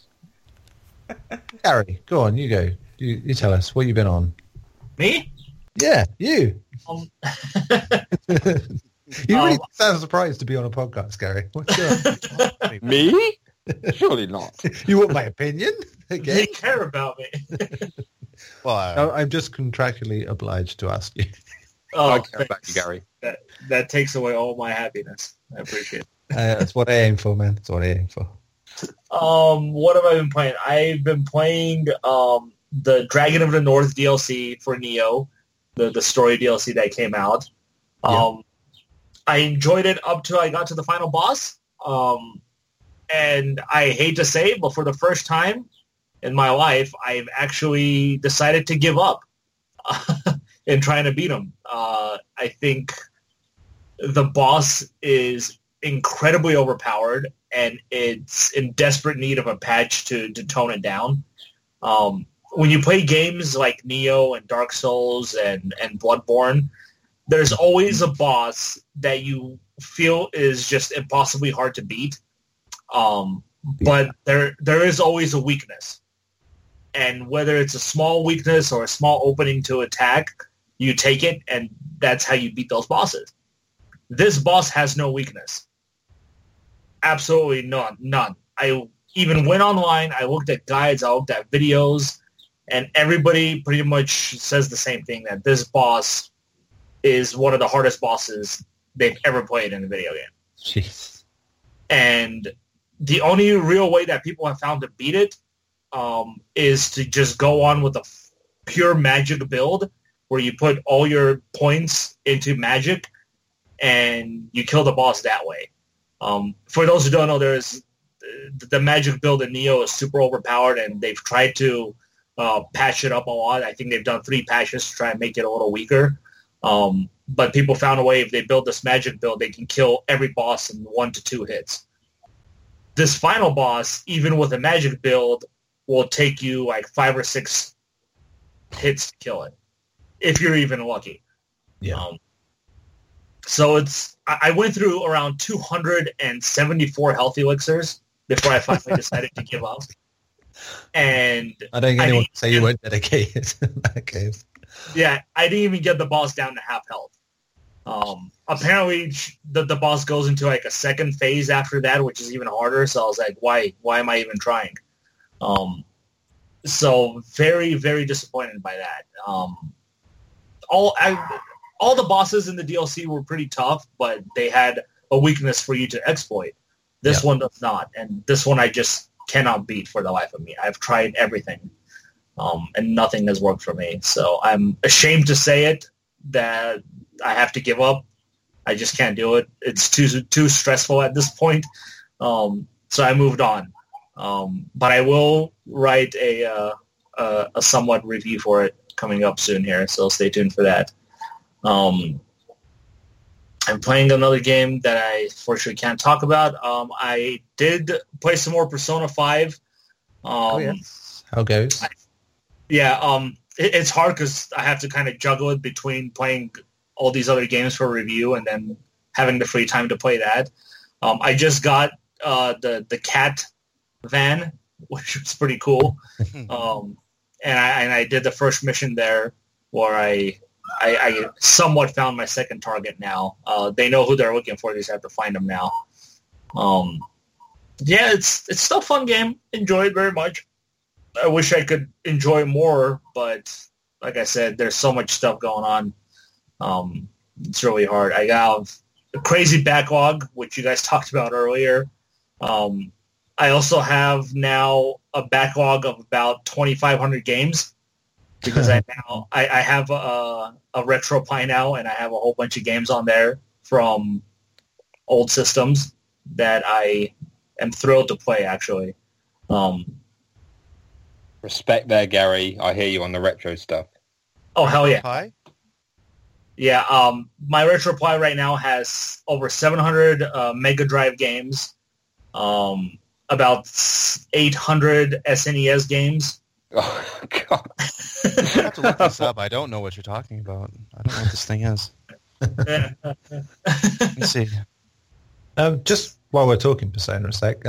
Gary, go on, you go. You tell us what you've been on. Me? Yeah, you. You really sound surprised to be on a podcast, Gary. What's your... Me? Surely not. You want my opinion? Again? You care about me. Well, I'm just contractually obliged to ask you. Oh, I care about you, Gary. That takes away all my happiness. I appreciate it. That's what I aim for, man. That's what I aim for. What have I been playing? I've been playing the Dragon of the North DLC for Neo, the story DLC that came out. I enjoyed it up till I got to the final boss. And I hate to say it, but for the first time in my life, I've actually decided to give up in trying to beat him. I think the boss is incredibly overpowered, and it's in desperate need of a patch to tone it down. When you play games like Neo and Dark Souls and Bloodborne, there's always a boss that you feel is just impossibly hard to beat. But there is always a weakness. And whether it's a small weakness or a small opening to attack, you take it, and that's how you beat those bosses. This boss has no weakness. Absolutely none. I even went online, I looked at guides, I looked at videos, and everybody pretty much says the same thing, that this boss is one of the hardest bosses they've ever played in a video game. Jeez. And the only real way that people have found to beat it is to just go on with a pure magic build where you put all your points into magic and you kill the boss that way. For those who don't know, there's the magic build in Neo is super overpowered, and they've tried to patch it up a lot. I think they've done 3 patches to try and make it a little weaker. But people found a way, if they build this magic build, they can kill every boss in 1 to 2 hits. This final boss, even with a magic build, will take you like 5 or 6 hits to kill it, if you're even lucky. Yeah. So it's, I went through around 274 health elixirs before I finally decided to give up. And I don't think anyone would say you weren't dedicated in that game. Yeah, I didn't even get the boss down to half health. Apparently, the boss goes into like a second phase after that, which is even harder. So I was like, why am I even trying? So very, very disappointed by that. All the bosses in the DLC were pretty tough, but they had a weakness for you to exploit. This one does not, and this one I just cannot beat for the life of me. I've tried everything. And nothing has worked for me. So I'm ashamed to say it, that I have to give up. I just can't do it. It's too stressful at this point. So I moved on. But I will write a somewhat review for it coming up soon here, so stay tuned for that. I'm playing another game that I fortunately can't talk about. I did play some more Persona 5. How goes? It's hard because I have to kind of juggle it between playing all these other games for review and then having the free time to play that. I just got the cat van, which was pretty cool. And I did the first mission there where I somewhat found my second target now. They know who they're looking for. They just have to find them now. It's still a fun game. Enjoy it very much. I wish I could enjoy more, but like I said, there's so much stuff going on. It's really hard. I got a crazy backlog, which you guys talked about earlier. I also have now a backlog of about 2,500 games because I have a RetroPie now, and I have a whole bunch of games on there from old systems that I am thrilled to play, actually. Respect there, Gary. I hear you on the retro stuff. Oh, hell yeah. Hi. Yeah, my RetroPie right now has over 700 Mega Drive games, about 800 SNES games. Oh, God. I have to look this up. I don't know what you're talking about. I don't know what this thing is. Let me see. Just while we're talking Persona a sec,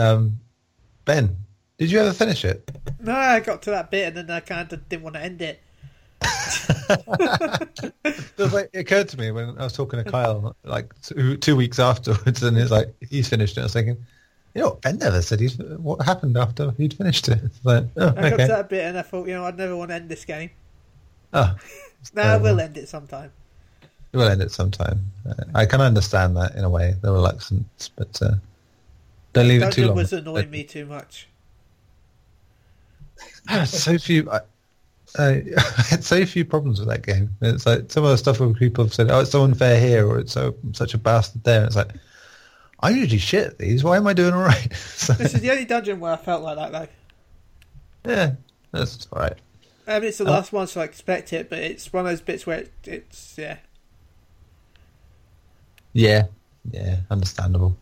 Ben, did you ever finish it? No, I got to that bit and then I kind of didn't want to end it. It occurred to me when I was talking to Kyle like 2 weeks afterwards, and it's like, he's finished it. I was thinking, you know what, Ben never said what happened after he'd finished it. Like, I got to that bit and I thought, I'd never want to end this game. Oh, no, we'll end it sometime. We'll end it sometime. I can understand that in a way, the reluctance, but don't leave it too long. It was annoying me too much. I had so few problems with that game. It's like some of the stuff where people have said, "Oh, it's so unfair here," or "It's so such a bastard there." And it's like, I'm usually shit at these. Why am I doing all right? So, this is the only dungeon where I felt like that, though. Yeah, that's all right. It's the last one, so I expect it. But it's one of those bits where it's understandable.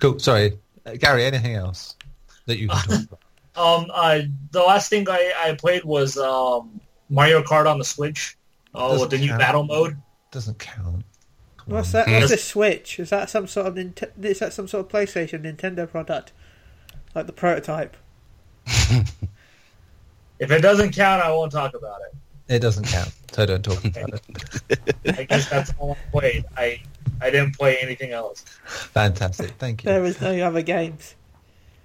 Cool. Sorry, Gary. Anything else that you can talk about? The last thing I played was Mario Kart on the Switch. Oh, with the new battle mode. Doesn't count. What's that? What's a Switch? Is that some sort of PlayStation Nintendo product, like the prototype? If it doesn't count, I won't talk about it. It doesn't count, so don't talk about it. I guess that's all I played. I didn't play anything else. Fantastic, thank you. There was no other games.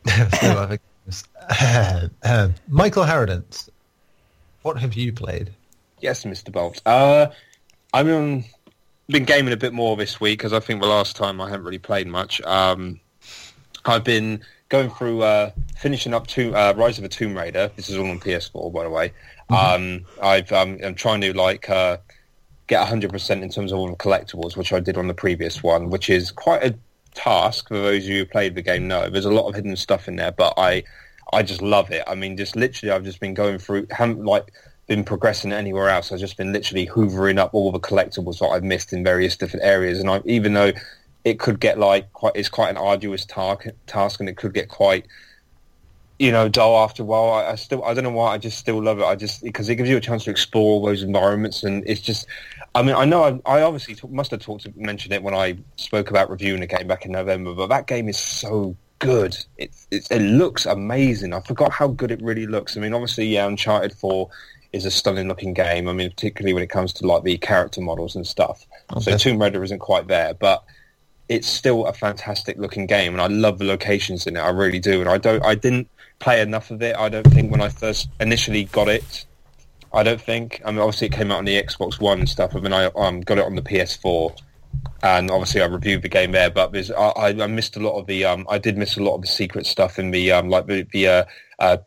There was no other games. Michael Harradence, what have you played? Yes, Mr. Bolt. I've been gaming a bit more this week, because I think the last time I haven't really played much. I've been going through, finishing up Rise of the Tomb Raider. This is all on PS4, by the way. I'm trying to get 100% in terms of all the collectibles, which I did on the previous one, which is quite a task for those of you who played the game. No, there's a lot of hidden stuff in there, but I just love it. I mean, just literally, I've just been going through, haven't been progressing anywhere else. I've just been literally hoovering up all the collectibles that I've missed in various different areas, and even though it could get it's quite an arduous task, and it could get quite, dull after a while. I don't know why, I just still love it. Because it gives you a chance to explore all those environments, and it's just, I mean, I know I obviously mentioned it when I spoke about reviewing the game back in November, but that game is so good. It looks amazing. I forgot how good it really looks. I mean, obviously, yeah, Uncharted 4 is a stunning looking game. I mean, particularly when it comes to the character models and stuff. Okay. So Tomb Raider isn't quite there, but it's still a fantastic looking game, and I love the locations in it. I really do. And I didn't play enough of it, I don't think, when I first initially got it. I don't think. I mean, obviously it came out on the Xbox One and stuff, and then I got it on the PS4, and obviously I reviewed the game there. But I missed a lot of the. I did miss a lot of the secret stuff in the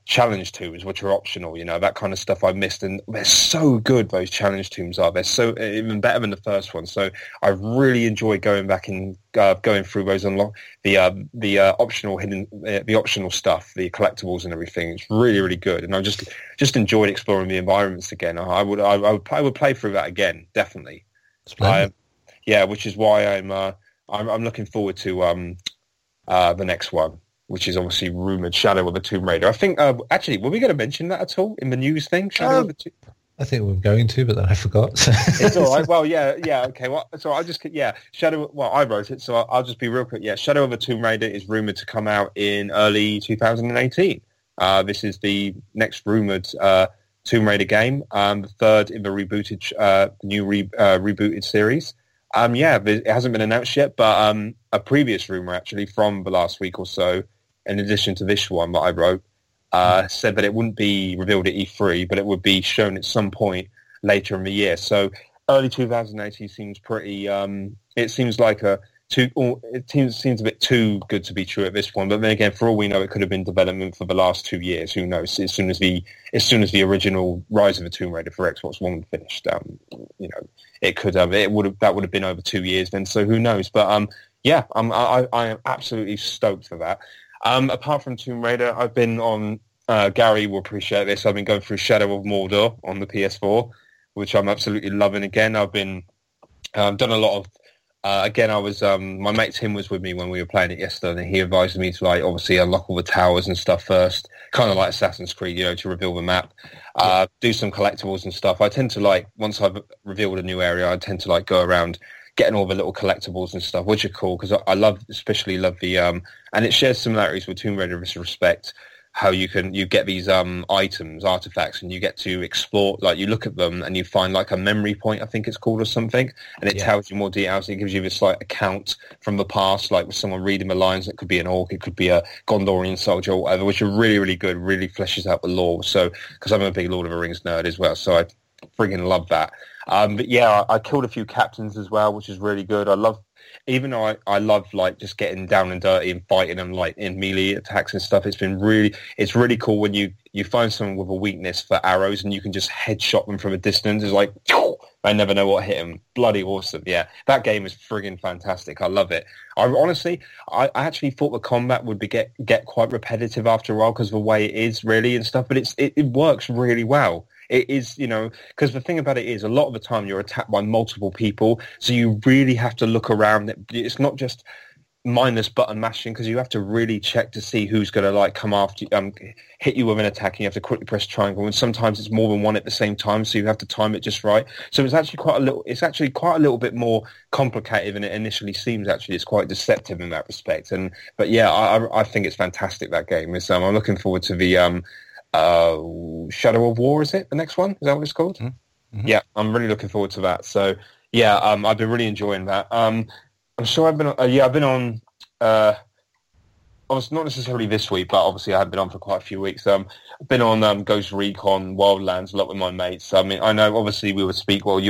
challenge tombs, which are optional. That kind of stuff I missed, and they're so good. Those challenge tombs are. They're so even better than the first one. So I really enjoy going back and going through those the optional stuff, the collectibles and everything. It's really, really good, and I just enjoyed exploring the environments again. I would play through that again, definitely. Yeah, which is why I'm looking forward to the next one, which is obviously rumored Shadow of the Tomb Raider. I think actually, were we going to mention that at all in the news thing? Shadow of the Tomb. I think we were going to, but then I forgot. So. It's all right. Well, yeah, okay. Well, so I'll just Shadow. Well, I wrote it, so I'll just be real quick. Yeah, Shadow of the Tomb Raider is rumored to come out in early 2018. This is the next rumored Tomb Raider game, the third in the rebooted, rebooted series. It hasn't been announced yet, but a previous rumor actually from the last week or so, in addition to this one that I wrote, said that it wouldn't be revealed at E3, but it would be shown at some point later in the year. So early 2018 seems pretty. It seems like it seems a bit too good to be true at this point. But then again, for all we know, it could have been development for the last 2 years. Who knows? As soon as the original Rise of the Tomb Raider for Xbox One finished, it could have. That would have been over 2 years then. So who knows? But I am absolutely stoked for that. Apart from Tomb Raider, I've been on. Gary will appreciate this. I've been going through Shadow of Mordor on the PS4, which I'm absolutely loving. Again, I've been done a lot of. Again, I was my mate Tim was with me when we were playing it yesterday, and he advised me to obviously unlock all the towers and stuff first, kind of like Assassin's Creed, to reveal the map, do some collectibles and stuff. I tend to once I've revealed a new area, I tend to go around getting all the little collectibles and stuff, which are cool because I especially love the and it shares similarities with Tomb Raider in this respect. How you get these items, artifacts, and you get to explore, you look at them and you find a memory point, I think it's called, or something, and it tells you more details. It gives you this account from the past, with someone reading the lines. It could be an orc, it could be a Gondorian soldier or whatever, which are really, really good, really fleshes out the lore. So, because I'm a big Lord of the Rings nerd as well, so I friggin' love that. But yeah, I killed a few captains as well, which is really good. I love. Even though I love just getting down and dirty and fighting them in melee attacks and stuff, it's really cool when you find someone with a weakness for arrows and you can just headshot them from a distance. It's I never know what hit them. Bloody awesome. Yeah, that game is friggin' fantastic. I love it. I honestly actually thought the combat would get quite repetitive after a while because of the way it is really and stuff, but it works really well. It is, because the thing about it is a lot of the time you're attacked by multiple people, so you really have to look around. It's not just mindless button mashing, because you have to really check to see who's going to like come after you, hit you with an attack, and you have to quickly press triangle, and sometimes it's more than one at the same time, so you have to time it just right. So it's actually quite a little bit more complicated than it initially seems. Actually, it's quite deceptive in that respect. And but yeah, I think it's fantastic, that game. It's I'm looking forward to the Shadow of War, is it the next one? Is that what it's called? Mm-hmm. Yeah, I'm really looking forward to that. So yeah, I've been really enjoying that. I'm sure I've been on. I was not necessarily this week, but obviously I have been on for quite a few weeks. I've been on Ghost Recon Wildlands a lot with my mates. I mean, I know obviously you were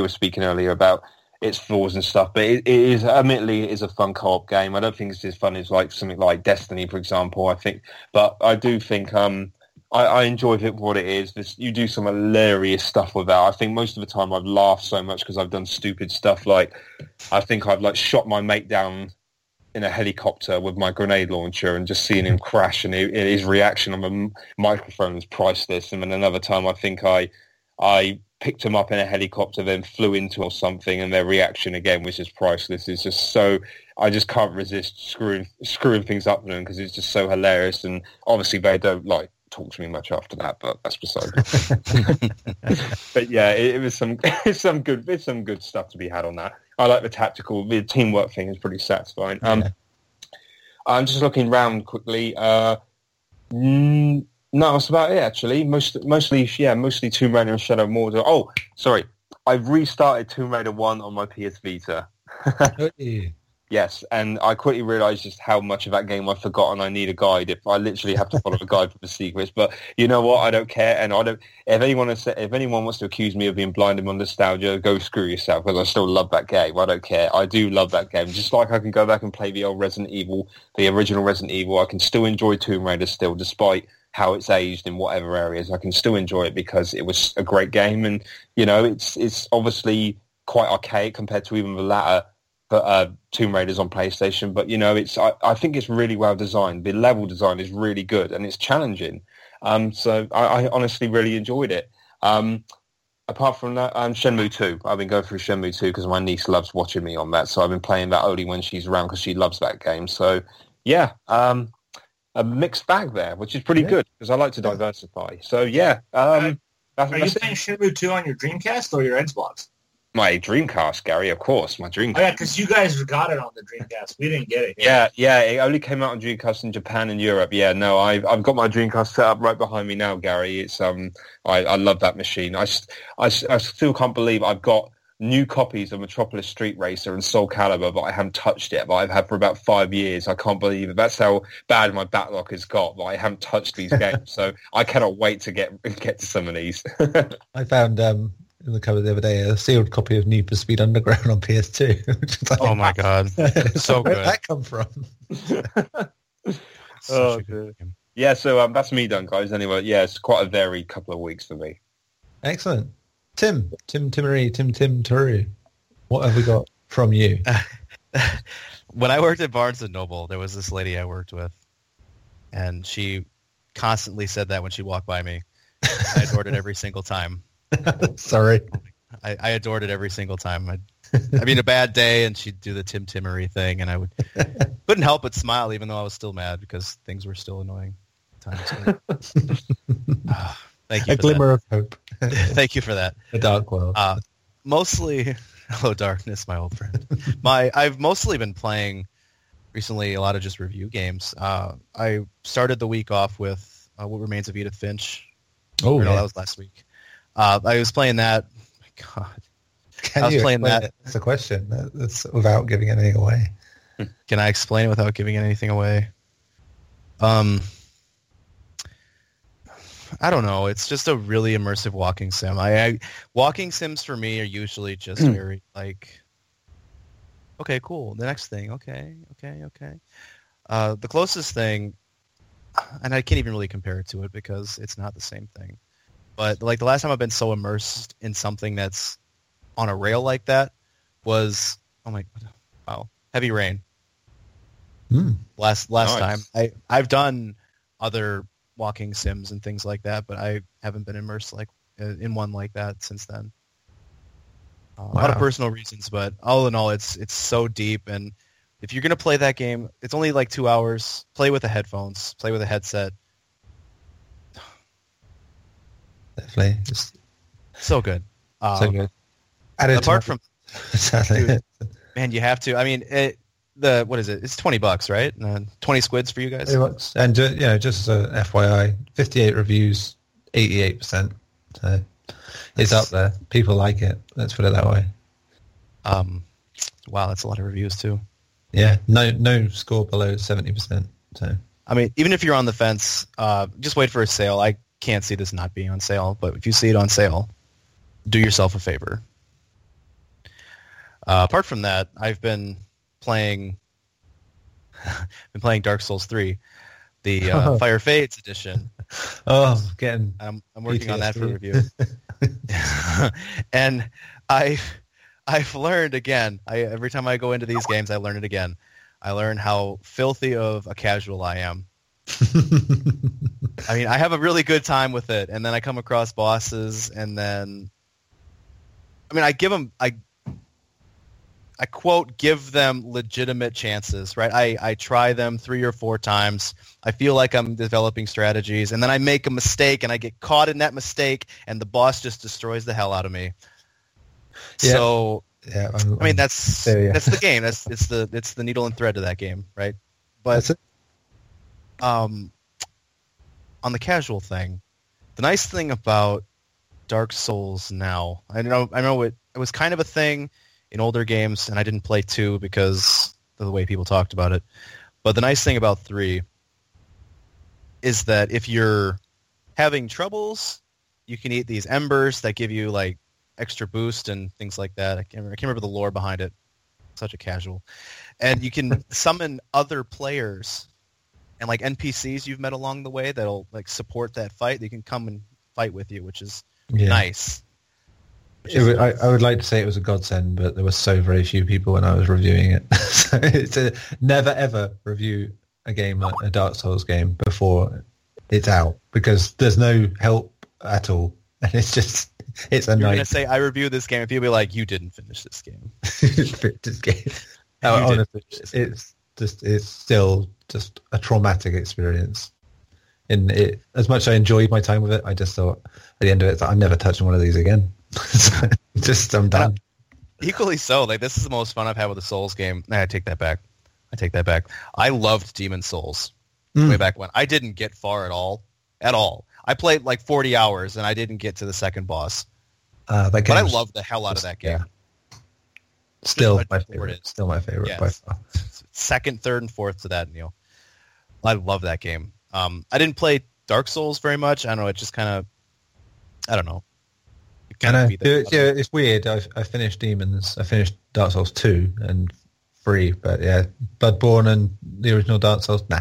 speaking earlier about its flaws and stuff, but it is admittedly a fun co-op game. I don't think it's as fun as like something like Destiny, for example. I enjoy it for what it is. You do some hilarious stuff with that. I think most of the time I've laughed so much because I've done stupid stuff. Like, I think I've like shot my mate down in a helicopter with my grenade launcher and just seeing him crash, and his reaction on the microphone was priceless. And then another time I think I picked him up in a helicopter, then flew into or something, and their reaction again was just priceless. It's just so... I just can't resist screwing things up with them because it's just so hilarious. And obviously they don't like talk to me much after that, but that's beside it. But yeah, it was some good stuff to be had on that. I like the teamwork thing is pretty satisfying. Yeah. I'm just looking round quickly. No, that's about it actually. Mostly Tomb Raider and Shadow of Mordor. Oh, sorry, I've restarted Tomb Raider 1 on my PS Vita. Yes, and I quickly realised just how much of that game I've forgotten. I need a guide. If I literally have to follow a guide for the secrets, but you know what? I don't care, and I don't. If anyone wants to accuse me of being blinded by nostalgia, go screw yourself, because I still love that game. I don't care. I do love that game. Just like I can go back and play the old Resident Evil, the original Resident Evil. I can still enjoy Tomb Raider still, despite how it's aged in whatever areas. I can still enjoy it because it was a great game, and you know, it's obviously quite archaic compared to even the latter. Tomb Raider's on PlayStation, but you know, I think it's really well designed. The level design is really good and it's challenging. So I honestly really enjoyed it. Apart from that, Shenmue 2. I've been going through Shenmue 2 because my niece loves watching me on that, so I've been playing that only when she's around because she loves that game. So yeah, a mixed bag there, which is pretty good because I like to diversify. So yeah, are you playing Shenmue 2 on your Dreamcast or your Xbox? My Dreamcast, Gary, of course, my Dreamcast. Oh, yeah, because you guys got it on the Dreamcast. We didn't get it. Yeah, it only came out on Dreamcast in Japan and Europe. Yeah, no, I've got my Dreamcast set up right behind me now, Gary. It's I love that machine. I still can't believe I've got new copies of Metropolis Street Racer and Soul Calibur, but I haven't touched it. But I've had for about 5 years. I can't believe it. That's how bad my backlog has got, but I haven't touched these games. So I cannot wait to get to some of these. I found... in the cupboard the other day, a sealed copy of Need for Speed Underground on PS2. Like, oh my god, so where did that come from? Oh, good. Yeah, so that's me done, guys. Anyway, yeah, it's quite a varied couple of weeks for me. Excellent, Tim Timmery. What have we got from you? When I worked at Barnes and Noble, there was this lady I worked with, and she constantly said that when she walked by me. I adored it every single time. Sorry, I adored it every single time. I mean, a bad day, and she'd do the Tim Timmery thing, and couldn't help but smile, even though I was still mad because things were still annoying. Thank you. A glimmer of hope. Thank you for that. A dark world. Mostly, hello darkness, my old friend. I've mostly been playing recently a lot of just review games. I started the week off with What Remains of Edith Finch. Oh, no, that was last week. I was playing that. Oh my God, playing that. That's a question. That's without giving anything away. Can I explain it without giving anything away? I don't know. It's just a really immersive walking sim. Walking sims for me are usually just very like, okay, cool. The next thing, okay. The closest thing, and I can't even really compare it to it because it's not the same thing. But like the last time I've been so immersed in something that's on a rail like that was Heavy Rain. Last time I've done other walking sims and things like that, but I haven't been immersed like in one like that since then. A lot of personal reasons, but all in all, it's so deep, and If you're going to play that game, it's only like 2 hours. Play with the headphones. Play with a headset. Definitely. Just... so good. So good. Apart from... dude, man, you have to. I mean, what is it? It's $20, right? 20 squids for you guys? $20. And, you know, just as an FYI, 58 reviews, 88%. So it's up there. People like it. Let's put it that way. Wow, that's a lot of reviews, too. Yeah, no score below 70%. So, I mean, even if you're on the fence, just wait for a sale. I can't see this not being on sale, but if you see it on sale, do yourself a favor. Apart from that, I've been playing Dark Souls 3, the Fire Fades edition. I'm working on that for review. And I've learned again. Every time I go into these games, I learn it again. I learn how filthy of a casual I am. I mean, I have a really good time with it, and then I come across bosses, and then I quote give them legitimate chances, right? I try them 3 or 4 times. I feel like I'm developing strategies, and then I make a mistake, and I get caught in that mistake, and the boss just destroys the hell out of me. Yeah. So, yeah, I mean, that's there, yeah. That's the game. It's the needle and thread to that game, right? But that's it. On the casual thing, the nice thing about Dark Souls now, I know it was kind of a thing in older games, and I didn't play 2 because of the way people talked about it. But the nice thing about 3 is that if you're having troubles, you can eat these embers that give you like extra boost and things like that. I can't remember the lore behind it. Such a casual. And you can summon other players and like NPCs you've met along the way that'll like support that fight. They can come and fight with you, which is nice. I would like to say it was a godsend, but there were so very few people when I was reviewing it. So it's never ever review a game like a Dark Souls game before it's out, because there's no help at all, and it's just. You're going to say, I reviewed this game, and people be like, you didn't finish this game. No, honestly, it's still just a traumatic experience. And as much as I enjoyed my time with it, I just thought, at the end of it, I'm never touching one of these again. I'm done. Equally so. Like, this is the most fun I've had with a Souls game. I take that back. I loved Demon Souls way back when. I didn't get far at all. At all. I played like 40 hours, and I didn't get to the second boss. But I love the hell out of that game. Yeah. Still my favorite by far. Second, third, and fourth to that, Neil. I love that game. I didn't play Dark Souls very much. I don't know. It just kind of... I don't know. It's weird. I finished Demons. I finished Dark Souls 2 and 3, but yeah. Bloodborne and the original Dark Souls, nah.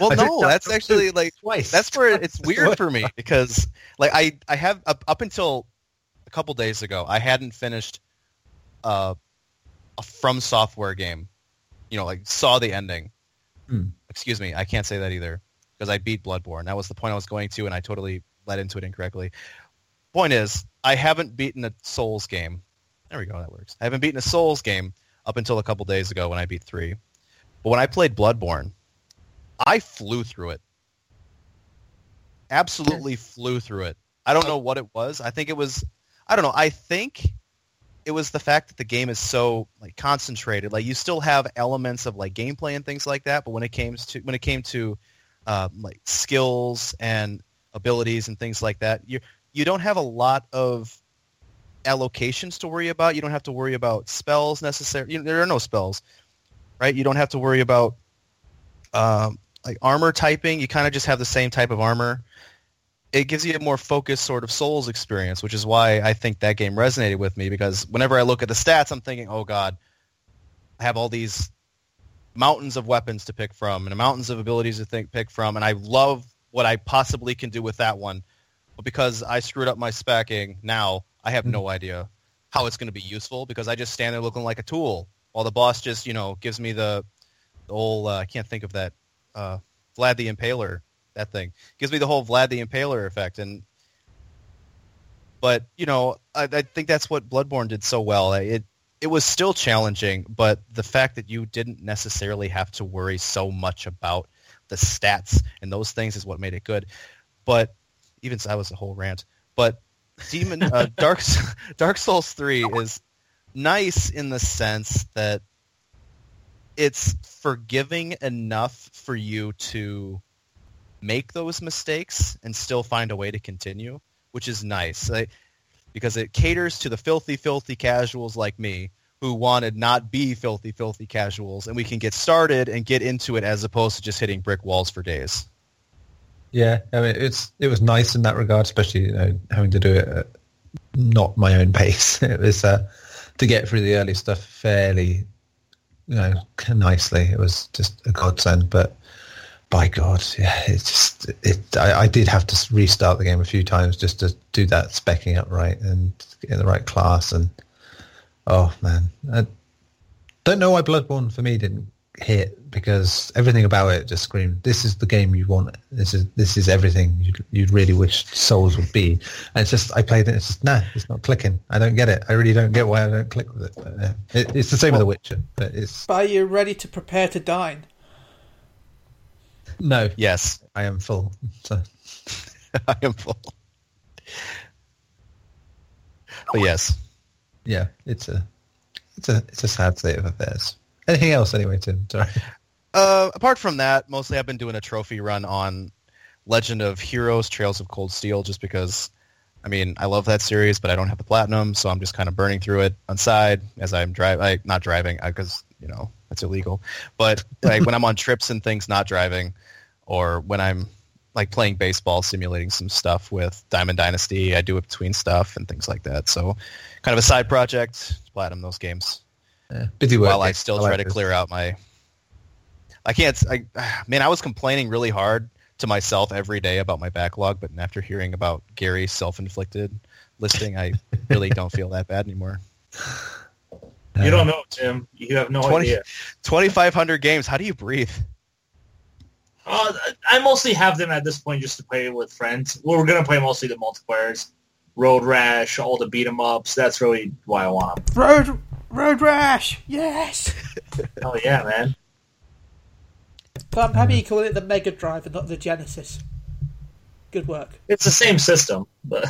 Well, no, that's actually like twice. That's where it's weird for me, because like I have up until a couple days ago, I hadn't finished a From Software game. You know, like saw the ending. Excuse me, I can't say that either, because I beat Bloodborne. That was the point I was going to, and I totally led into it incorrectly. Point is, I haven't beaten a Souls game. There we go, that works. I haven't beaten a Souls game up until a couple days ago when I beat 3. But when I played Bloodborne, I flew through it. Absolutely flew through it. I don't know what it was. I think it was the fact that the game is so like concentrated. Like you still have elements of like gameplay and things like that, but when it came to like skills and abilities and things like that, you don't have a lot of allocations to worry about. You don't have to worry about spells necessarily. There are no spells, right? You don't have to worry about like armor typing. You kind of just have the same type of armor. It gives you a more focused sort of Souls experience, which is why I think that game resonated with me, because whenever I look at the stats, I'm thinking, oh god, I have all these mountains of weapons to pick from and mountains of abilities to pick from, and I love what I possibly can do with that one, but because I screwed up my specking, now I have no idea how it's going to be useful, because I just stand there looking like a tool while the boss just, you know, gives me the whole I can't think of that Vlad the Impaler. That thing gives me the whole Vlad the Impaler effect, but you know, I think that's what Bloodborne did so well. It it was still challenging, but the fact that you didn't necessarily have to worry so much about the stats and those things is what made it good. But even so, that was a whole rant. But Dark Souls 3 is nice in the sense that it's forgiving enough for you to make those mistakes and still find a way to continue, which is nice. Because it caters to the filthy, filthy casuals like me who wanted not be filthy, filthy casuals, and we can get started and get into it as opposed to just hitting brick walls for days. Yeah, I mean, it was nice in that regard, especially, you know, having to do it at not my own pace. It was to get through the early stuff fairly, you know, nicely. It was just a godsend, but by God, yeah, I did have to restart the game a few times just to do that specking up right and get the right class. And oh man, I don't know why Bloodborne for me didn't hit, because everything about it just screamed, "This is the game you want. This is everything you'd really wish Souls would be." And it's just, I played it. It's just it's not clicking. I don't get it. I really don't get why I don't click with it. But, yeah. It's the same with The Witcher. But are you ready to prepare to dine? No. Yes, I am full. So. I am full. But yes, yeah, it's a sad state of affairs. Anything else, anyway, Tim? Sorry. Apart from that, mostly I've been doing a trophy run on Legend of Heroes: Trails of Cold Steel, just because, I mean, I love that series, but I don't have the platinum, so I'm just kind of burning through it on side as I'm not driving, because, you know, that's illegal. But like when I'm on trips and things, not driving, or when I'm like playing baseball, simulating some stuff with Diamond Dynasty, I do it between stuff and things like that. So kind of a side project, platinum those games. Yeah, busy work. While I still try to clear out my... I was complaining really hard to myself every day about my backlog, but after hearing about Gary's self-inflicted listing, I really don't feel that bad anymore. You don't know, Tim. You have no idea. 2,500 games. How do you breathe? I mostly have them at this point just to play with friends. Well, we're going to play mostly the multiplayers. Road Rash, all the beat-em-ups. That's really why I want them. Road Rash! Yes! Oh, yeah, man. But I'm happy you call it the Mega Drive and not the Genesis. Good work. It's the same system, but...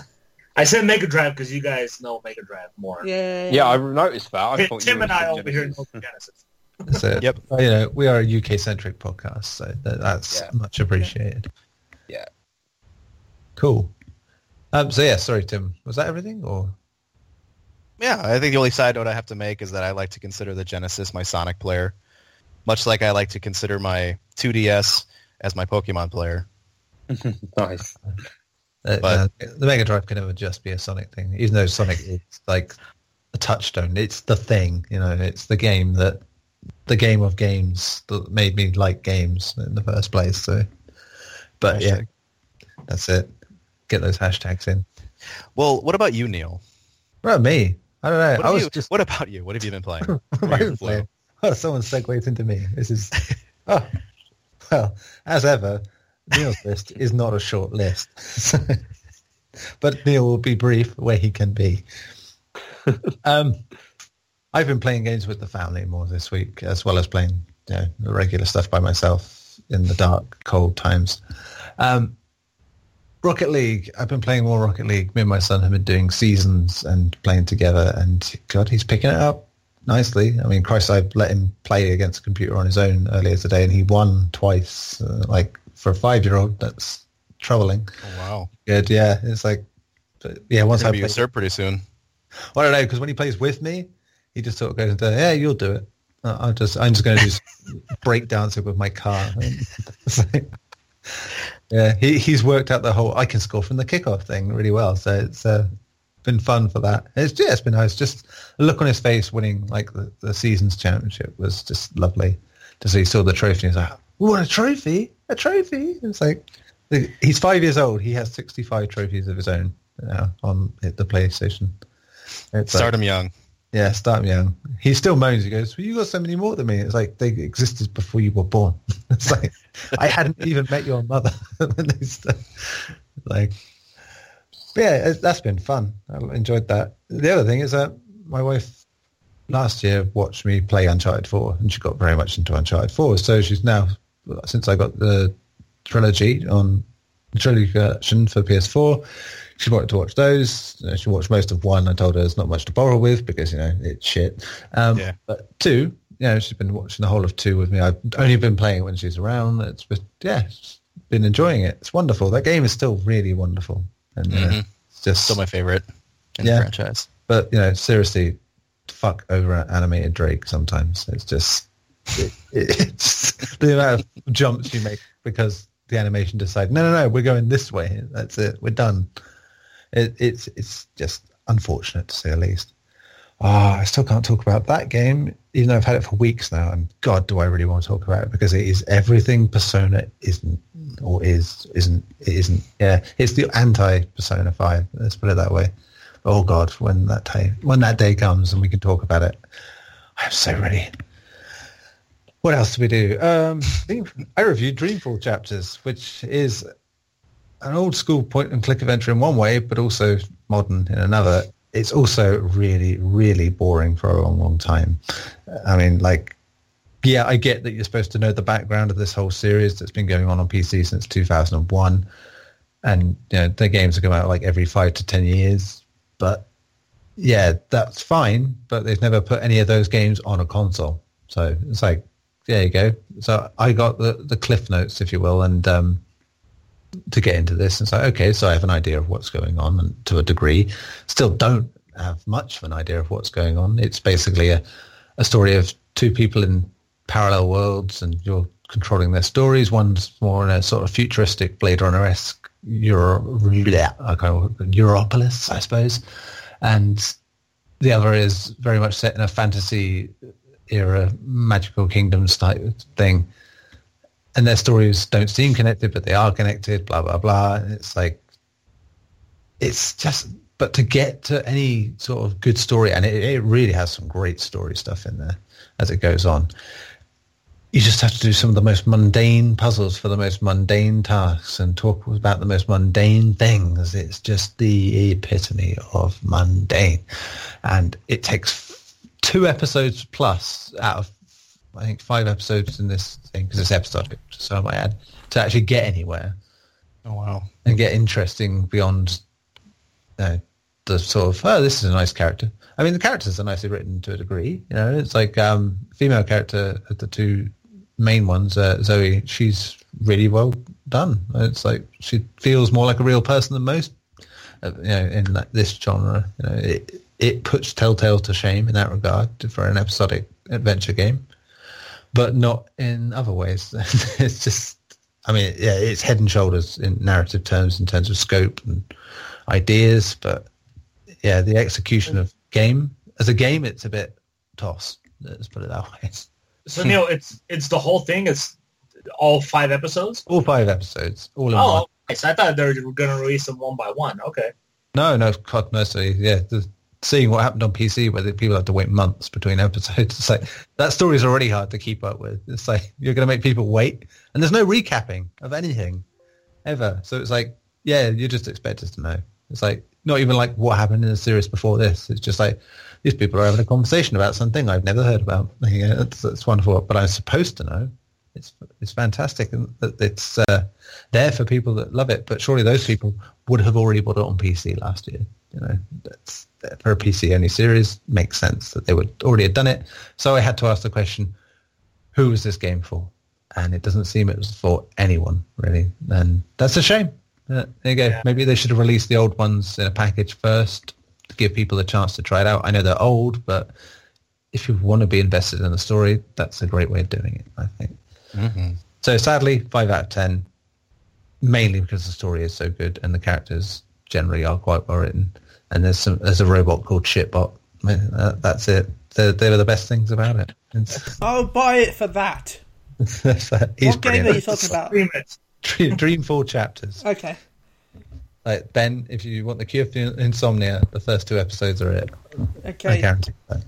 I said Mega Drive because you guys know Mega Drive more. Yeah, I noticed that. Tim and I over here know Genesis. So, yep. You know, we are a UK-centric podcast, so that's much appreciated. Yeah. Cool. Sorry, Tim. Was that everything? Or? Yeah, I think the only side note I have to make is that I like to consider the Genesis my Sonic player, much like I like to consider my 2DS as my Pokemon player. Nice. But the Mega Drive can never just be a Sonic thing, even though Sonic is like a touchstone. It's the thing, you know. It's the game that made me like games in the first place. So, but hashtag. Yeah, that's it. Get those hashtags in. Well, what about you, Neil? What about me? I don't know. What about you? What have you been playing? Oh, someone segues into me. This is as ever. Neil's list is not a short list, but Neil will be brief where he can be. I've been playing games with the family more this week, as well as playing, you know, the regular stuff by myself in the dark, cold times. Rocket League, I've been playing more Rocket League. Me and my son have been doing seasons and playing together, and God, he's picking it up nicely. I mean, Christ, I let him play against a computer on his own earlier today, and he won twice, for a 5-year-old, that's troubling. Oh, wow. Good, yeah. It's like, yeah, once I play... usurp pretty soon. Well, I don't know, because when he plays with me, he just sort of goes, yeah, you'll do it. I'm just going to do breakdancing with my car. Yeah, he's worked out the whole, I can score from the kickoff thing really well, so it's been fun for that. It's been nice. Just a look on his face winning, like, the season's championship was just lovely. Just so he saw the trophy and he's like, we won a trophy? A trophy? It's like, he's 5 years old. He has 65 trophies of his own now on the PlayStation. It's start him young. Yeah, start him young. He still moans. He goes, well, you got so many more than me. It's like, they existed before you were born. It's like, I hadn't even met your mother. But yeah, that's been fun. I enjoyed that. The other thing is that my wife last year watched me play Uncharted 4, and she got very much into Uncharted 4. So she's now, since I got the trilogy on the trilogy version for PS4, she wanted to watch those. She watched most of one. I told her there's not much to borrow with because, you know, it's shit. But two, you know, she's been watching the whole of two with me. I've only been playing it when she's around. It's been, yeah, she's been enjoying it. It's wonderful. That game is still really wonderful. And it's just still my favorite in the franchise. But, you know, seriously, fuck over animated Drake sometimes. It's just it's the amount of jumps you make because the animation decides, no, we're going this way. That's it. We're done. It's just unfortunate, to say the least. I still can't talk about that game, even though I've had it for weeks now. And God, do I really want to talk about it, because it is everything Persona isn't, or isn't. It isn't. Yeah, it's the anti-Persona 5. Let's put it that way. Oh God, when that day comes and we can talk about it, I'm so ready. What else do we do? I reviewed Dreamfall Chapters, which is an old school point and click adventure in one way, but also modern in another. It's also really, really boring for a long, long time. I mean, like, yeah, I get that you're supposed to know the background of this whole series that's been going on PC since 2001. And, you know, the games have come out like every 5 to 10 years. But yeah, that's fine. But they've never put any of those games on a console. So it's like, there you go. So I got the cliff notes, if you will, and to get into this. And so, okay, so I have an idea of what's going on, and to a degree. Still don't have much of an idea of what's going on. It's basically a story of two people in parallel worlds, and you're controlling their stories. One's more in a sort of futuristic Blade Runner-esque Europolis, I suppose, and the other is very much set in a fantasy era magical kingdoms type thing, and their stories don't seem connected, but they are connected, blah blah blah. And it's like, it's just, but to get to any sort of good story, and it really has some great story stuff in there as it goes on, you just have to do some of the most mundane puzzles for the most mundane tasks and talk about the most mundane things. It's just the epitome of mundane. And it takes 2 episodes plus out of, I think, 5 episodes in this thing, because it's episodic, so I might add, to actually get anywhere. Oh, wow. And get interesting beyond the sort of, oh, this is a nice character. I mean, the characters are nicely written to a degree. You know, it's like female character, the two main ones, Zoe, she's really well done. It's like she feels more like a real person than most, you know, in this genre. You know, it puts Telltale to shame in that regard for an episodic adventure game, but not in other ways. It's just, I mean, yeah, it's head and shoulders in narrative terms, in terms of scope and ideas, but yeah, the execution of game as a game, it's a bit toss. Let's put it that way. So Neil, it's the whole thing. It's all 5 episodes. All 5 episodes. All in one. Nice. I thought they were going to release them one by one. Okay. No, God mercy. Yeah, seeing what happened on PC, where people have to wait months between episodes. It's like, that story is already hard to keep up with. It's like, you're going to make people wait, and there's no recapping of anything ever. So it's like, yeah, you just expect us to know. It's like, not even like what happened in the series before this. It's just like, these people are having a conversation about something I've never heard about. Yeah, that's wonderful. But I'm supposed to know. It's fantastic, and it's there for people that love it. But surely those people would have already bought it on PC last year. You know, that's, for a PC only series, makes sense that they would already have done it. So I had to ask the question, who was this game for? And it doesn't seem it was for anyone really, and that's a shame. There you go. Yeah. Maybe they should have released the old ones in a package first to give people the chance to try it out. I know they're old, but if you want to be invested in the story, that's a great way of doing it, I think. Mm-hmm. So sadly, 5 out of 10, mainly because the story is so good and the characters generally are quite well written. And there's a robot called Shitbot. I mean, that's it. They were the best things about it. I'll buy it for that. What game are you talking about? Dreamfall Chapters. Okay. Like, Ben, if you want the cure for insomnia, the first 2 episodes are it. Okay. I guarantee that.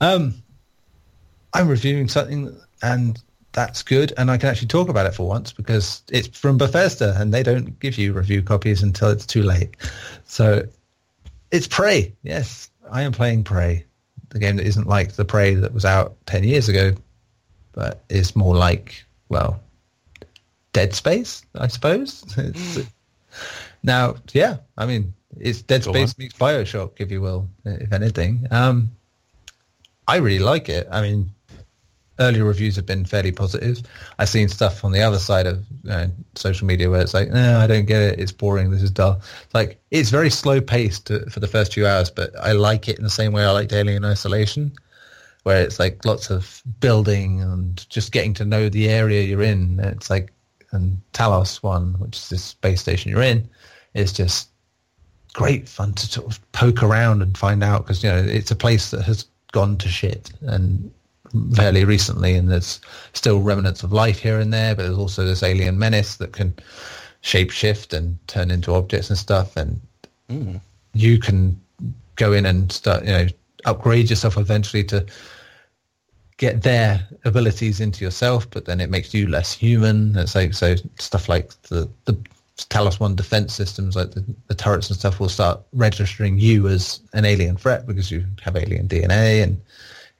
I'm reviewing something, and that's good, and I can actually talk about it for once, because it's from Bethesda, and they don't give you review copies until it's too late. So it's Prey. Yes, I am playing Prey. the game that isn't like the Prey that was out 10 years ago, but is more like, well, Dead Space, I suppose. Now, yeah, I mean, it's Dead Space meets Bioshock, if you will, if anything. I really like it. I mean, early reviews have been fairly positive. I've seen stuff on the other side of social media where it's like, no, I don't get it. It's boring. This is dull. It's like, it's very slow paced for the first few hours, but I like it in the same way I liked Alien Isolation, where it's like lots of building and just getting to know the area you're in. It's like, and Talos one, which is this space station you're in, is just great fun to sort of poke around and find out, because, you know, it's a place that has gone to shit and fairly recently, and there's still remnants of life here and there, but there's also this alien menace that can shapeshift and turn into objects and stuff, and you can go in and start, you know, upgrade yourself eventually to get their abilities into yourself, but then it makes you less human. It's like, so stuff like the Talos One defense systems, like the turrets and stuff, will start registering you as an alien threat because you have alien DNA, and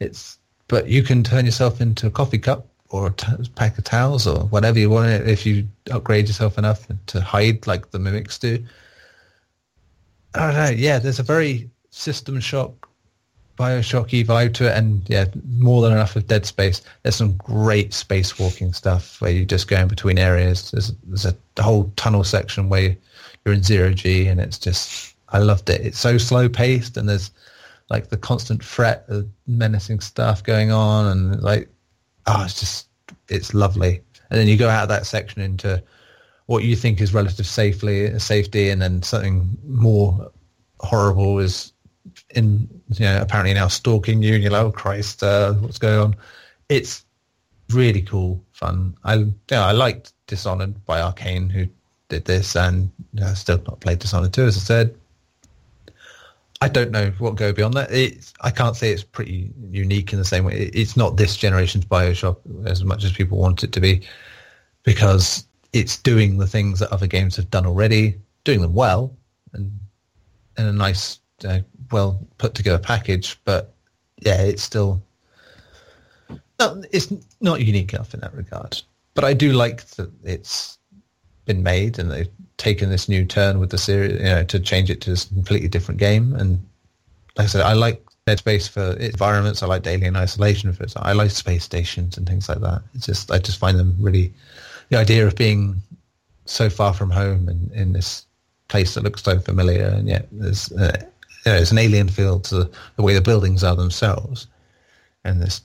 it's, but you can turn yourself into a coffee cup or a pack of towels or whatever you want if you upgrade yourself enough to hide like the mimics do. I don't know. Yeah, there's a very System Shock, Bioshocky vibe to it, and yeah, more than enough of Dead Space. There's some great spacewalking stuff where you're just going between areas. There's a whole tunnel section where you're in zero G, and it's just, I loved it. It's so slow paced, and there's like the constant threat of menacing stuff going on, and like, oh, it's just, it's lovely. And then you go out of that section into what you think is relative safety, and then something more horrible is in, you know, apparently now stalking you, and you're like, oh Christ, what's going on? It's really cool fun. I liked Dishonored by Arcane, who did this, and I've still not played Dishonored 2, as I said. I don't know what go beyond that. I can't say it's pretty unique in the same way. It's not this generation's Bioshock as much as people want it to be, because it's doing the things that other games have done already, doing them well, and in a nice, well put together package. But yeah, it's still it's not unique enough in that regard. But I do like that it's been made and they've taken this new turn with the series, you know, to change it to a completely different game. And like I said, I like Dead Space for its environments. I like Alien Isolation for its. I like space stations and things like that. It's just, I just find them really, the idea of being so far from home and in this place that looks so familiar, and yet there's you know, it's an alien field to the way the buildings are themselves, and this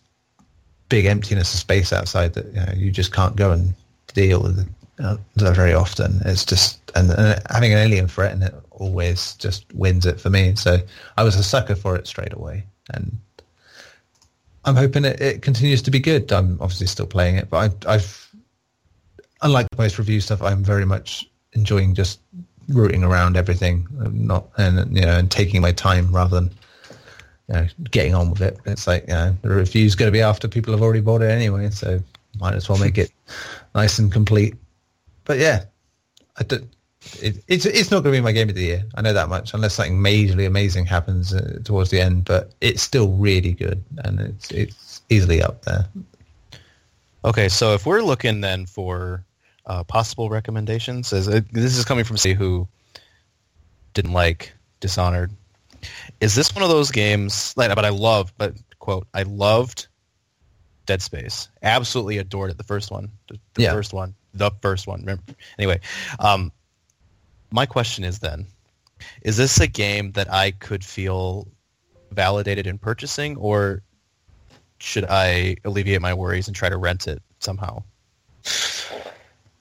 big emptiness of space outside that, you know, you just can't go and deal with very often. It's just, and having an alien threat in it always just wins it for me. So I was a sucker for it straight away, and I'm hoping it continues to be good. I'm obviously still playing it, but I've unlike most review stuff, I'm very much enjoying just rooting around everything, and taking my time rather than, you know, getting on with it. It's like, you know, the review's going to be after people have already bought it anyway, so might as well make it nice and complete. But yeah, it's not going to be my game of the year. I know that much, unless something majorly amazing happens towards the end. But it's still really good, and it's easily up there. Okay, so if we're looking then for possible recommendations, as this is coming from somebody who didn't like Dishonored, is this one of those games? Like, I loved Dead Space. Absolutely adored it. The first one. Remember? Anyway, my question is then: is this a game that I could feel validated in purchasing, or should I alleviate my worries and try to rent it somehow?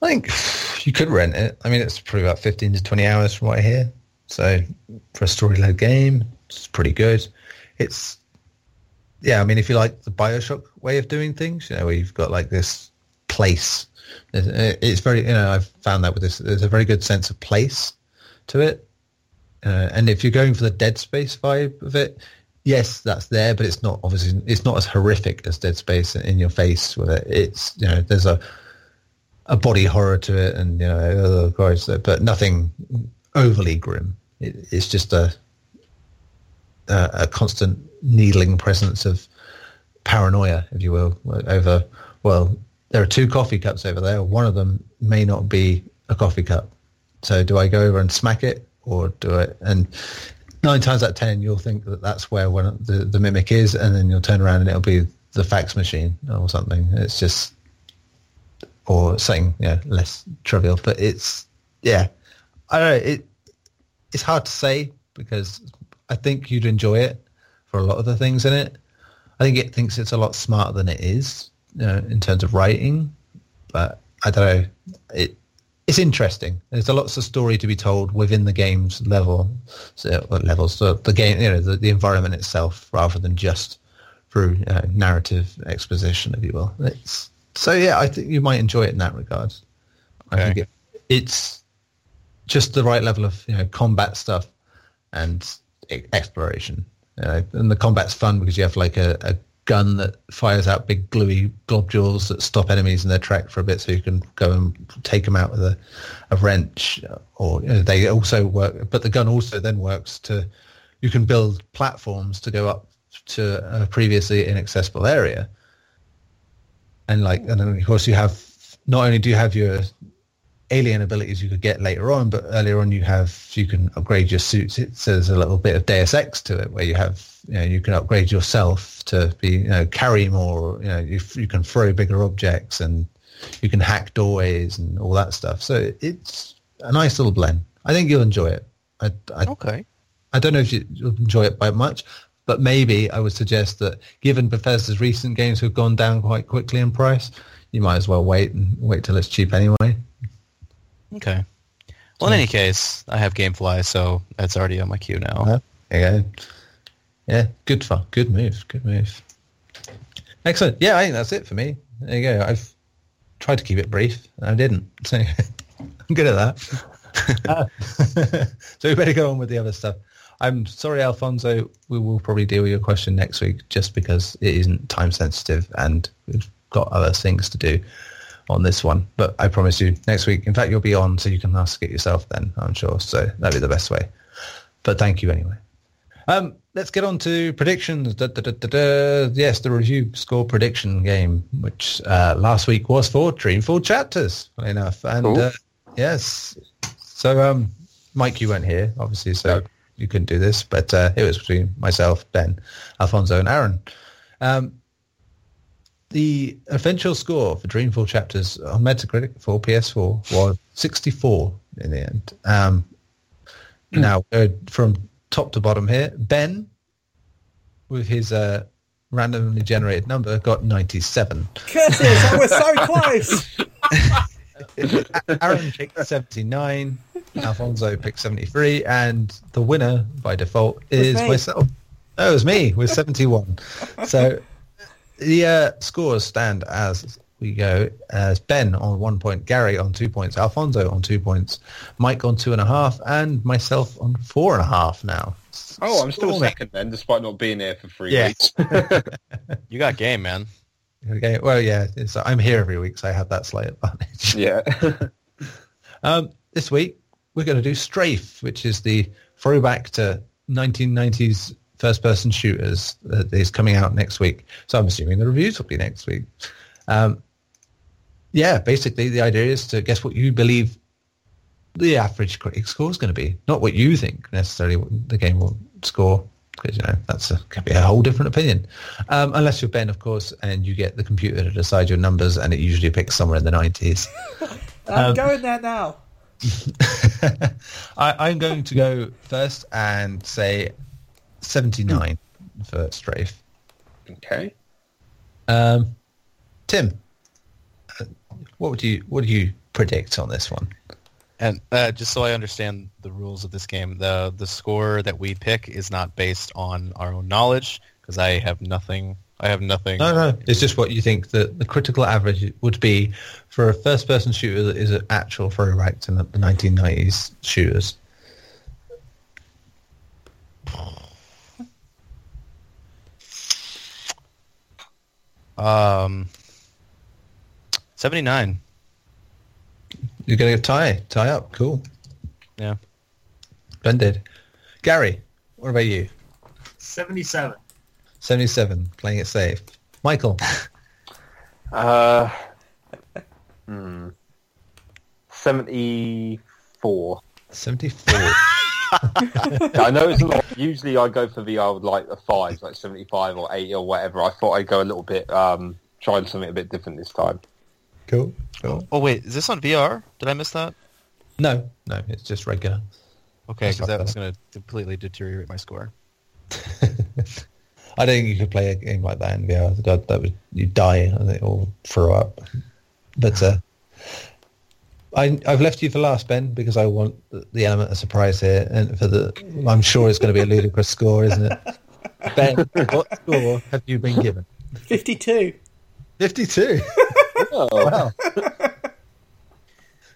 I think you could rent it. I mean, it's probably about 15 to 20 hours from what I hear. So for a story-led game, it's pretty good. It's, yeah, I mean, if you like the Bioshock way of doing things, you know, where you've got like this place. It's very, you know, I've found that with this, there's a very good sense of place to it. And if you're going for the Dead Space vibe of it, yes, that's there, but it's not, obviously, it's not as horrific as Dead Space in your face with it. It's, you know, there's a body horror to it, and, you know, but nothing overly grim. It's just a a constant needling presence of paranoia, if you will, over, well, there are two coffee cups over there. One of them may not be a coffee cup. So do I go over and smack it or do it? And 9 times out of 10, you'll think that that's where one the mimic is, and then you'll turn around and it'll be the fax machine or something. It's just, or something, yeah, less trivial. But it's, yeah, I don't know. It's hard to say because I think you'd enjoy it for a lot of the things in it. I think it thinks it's a lot smarter than it is, you know, in terms of writing, but I don't know. It's interesting. There's a lots of story to be told within the game's level, so the game, you know, the environment itself, rather than just through narrative exposition, if you will. So yeah, I think you might enjoy it in that regard. Okay. I think it's just the right level of, you know, combat stuff and exploration. You know, and the combat's fun because you have like a gun that fires out big gluey globules that stop enemies in their track for a bit, so you can go and take them out with a wrench, or, you know, they also work, but the gun also then works to, you can build platforms to go up to a previously inaccessible area. And then of course you have, not only do you have your alien abilities you could get later on, but earlier on you can upgrade your suits. So there's a little bit of Deus Ex to it, where you have, you know, you can upgrade yourself to be, you know, carry more, you know, you can throw bigger objects and you can hack doorways and all that stuff. So it's a nice little blend. I think you'll enjoy it. Okay. I don't know if you'll enjoy it by much, but maybe I would suggest that, given Bethesda's recent games have gone down quite quickly in price, you might as well wait till it's cheap anyway. Okay. Well, in any case, I have GameFly, so that's already on my queue now. There you go. Yeah, good fun. Good move. Excellent. Yeah, I think that's it for me. There you go. I've tried to keep it brief, and I didn't. So I'm good at that. So we better go on with the other stuff. I'm sorry, Alfonso. We will probably deal with your question next week, just because it isn't time sensitive, and we've got other things to do on this one. But I promise you, next week, in fact, you'll be on, so you can ask it yourself then, I'm sure. So that'd be the best way, but thank you anyway. Let's get on to predictions. Yes, the review score prediction game, which last week was for Dreamfall Chapters, funny enough. And cool. Yes, so Mike, you weren't here obviously, so no, you couldn't do this, but it was between myself, Ben, Alfonso and Aaron. The eventual score for Dreamfall Chapters on Metacritic for PS4 was 64 in the end. Now, from top to bottom here, Ben, with his randomly generated number, got 97. Curses! I was so close! Aaron picked 79, Alfonso picked 73, and the winner, by default, is myself. No, it was me, with 71. So the scores stand as we go, as Ben on 1 point, Gary on 2 points, Alfonso on 2 points, Mike on 2.5, and myself on 4.5 now. Oh, I'm still second then, despite not being here for 3 weeks. You got game, man. Okay. Well, yeah, I'm here every week, so I have that slight advantage. Yeah. This week, we're going to do Strafe, which is the throwback to 1990s first-person shooters that is coming out next week. So I'm assuming the reviews will be next week. Yeah, basically the idea is to guess what you believe the average critic score is going to be, not what you think necessarily the game will score, because, you know, that's could be a whole different opinion. Unless you're Ben, of course, and you get the computer to decide your numbers, and it usually picks somewhere in the 90s. I'm going there now. I'm going to go first and say 79 for Strafe. Okay. Tim, what do you predict on this one? And just so I understand the rules of this game, the score that we pick is not based on our own knowledge, because I have nothing. No. It's just what you think that the critical average would be for a first-person shooter that is an actual throwback to the 1990s shooters. Um, 79. You're going to tie up. Cool. Yeah. Blended. Gary, what about you? 77. 77, playing it safe. Michael? Hmm. 74. 74. I know it's a lot. Usually I go for VR with like a 5, like 75 or 80 or whatever. I thought I'd go a little bit, trying something a bit different this time. Cool. Cool. Oh, wait, is this on VR? Did I miss that? No, no, it's just regular. Okay, because that was going to completely deteriorate my score. I don't think you could play a game like that in VR. That would, you'd die and it all throw up. But I've left you for last, Ben, because I want the element of surprise here, and for the I'm sure it's going to be a ludicrous score, isn't it? Ben, what score have you been given? 52. 52. Oh, wow.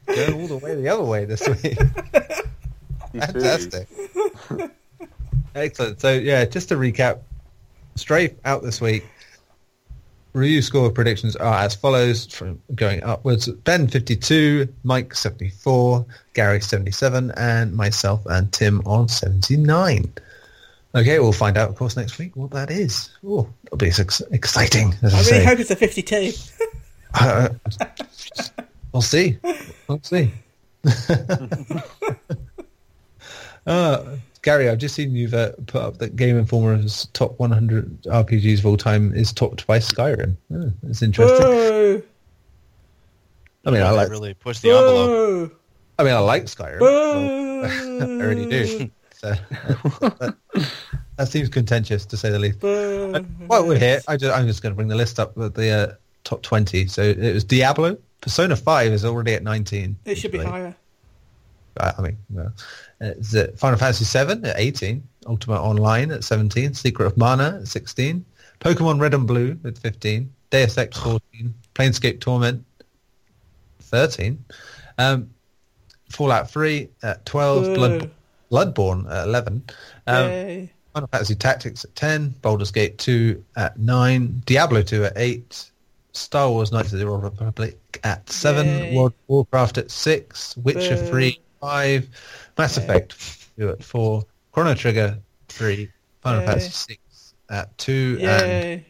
Going all the way the other way this week. Fantastic. Excellent. So, yeah, just to recap, Strafe out this week. Review score predictions are as follows from going upwards. Ben, 52, Mike, 74, Gary, 77, and myself and Tim on 79. Okay, we'll find out, of course, next week what that is. Oh, it'll be exciting, as I really say. Hope it's a 52. We'll see. We'll see. Gary, I've just seen you've put up that Game Informer's top 100 RPGs of all time is topped by Skyrim. Oh, that's interesting. Boo! I mean, I like really push the envelope. I mean, I like Skyrim. Well, I already do. So that seems contentious, to say the least. While we're here, I'm just going to bring the list up with the top 20. So it was Diablo. Persona 5 is already at 19. It should be higher. I mean, well, it's Final Fantasy 7 at 18, Ultima Online at 17, Secret of Mana at 16, Pokemon Red and Blue at 15, Deus Ex 14, Planescape Torment 13, Fallout 3 at 12, Bloodborne at 11, Final Fantasy Tactics at 10, Baldur's Gate 2 at 9, Diablo 2 at 8, Star Wars Knights of the Old Republic at 7, World of Warcraft at 6, Witcher 3 5, Mass Effect 2 at 4, Chrono Trigger 3, Final Fantasy 6 at 2, and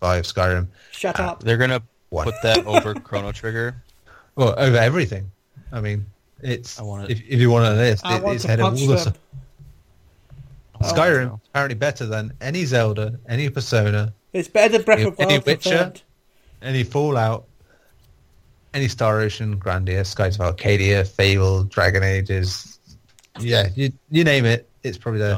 5 Skyrim. Shut up. They're going to put that over Chrono Trigger? Well, over everything. I mean, it's if you want a list, it's ahead of all the... Skyrim is apparently better than any Zelda, any Persona. It's better than Breath of the Wild. Any Witcher, any Fallout. Any Star Ocean, Grandia, Skies of Arcadia, Fable, Dragon Ages, yeah, you name it, it's probably there.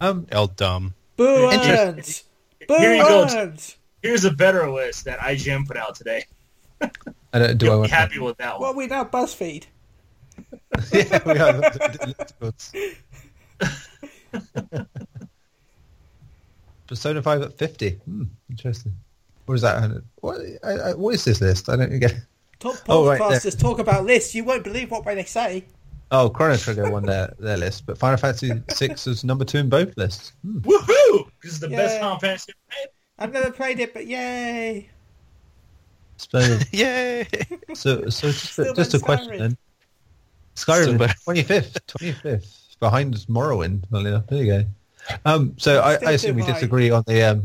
El Dumb. Boo-ons! Boo-ons! Here's a better list that IGN put out today. You'll be happy with that one. Well, we're now BuzzFeed. Yeah, we are. Persona 5 at 50. Interesting. What is that? What is this list? I don't get it. Top podcasters talk about lists. You won't believe what they say. Oh, Chrono Trigger won their list, but Final Fantasy VI was number 2 in both lists. Woohoo! This is the best Final Fantasy I've played. I've never played it, but yay! So, yay! So just a question then. Skyrim, 25th, behind Morrowind. Well, there you go. So I assume we disagree on the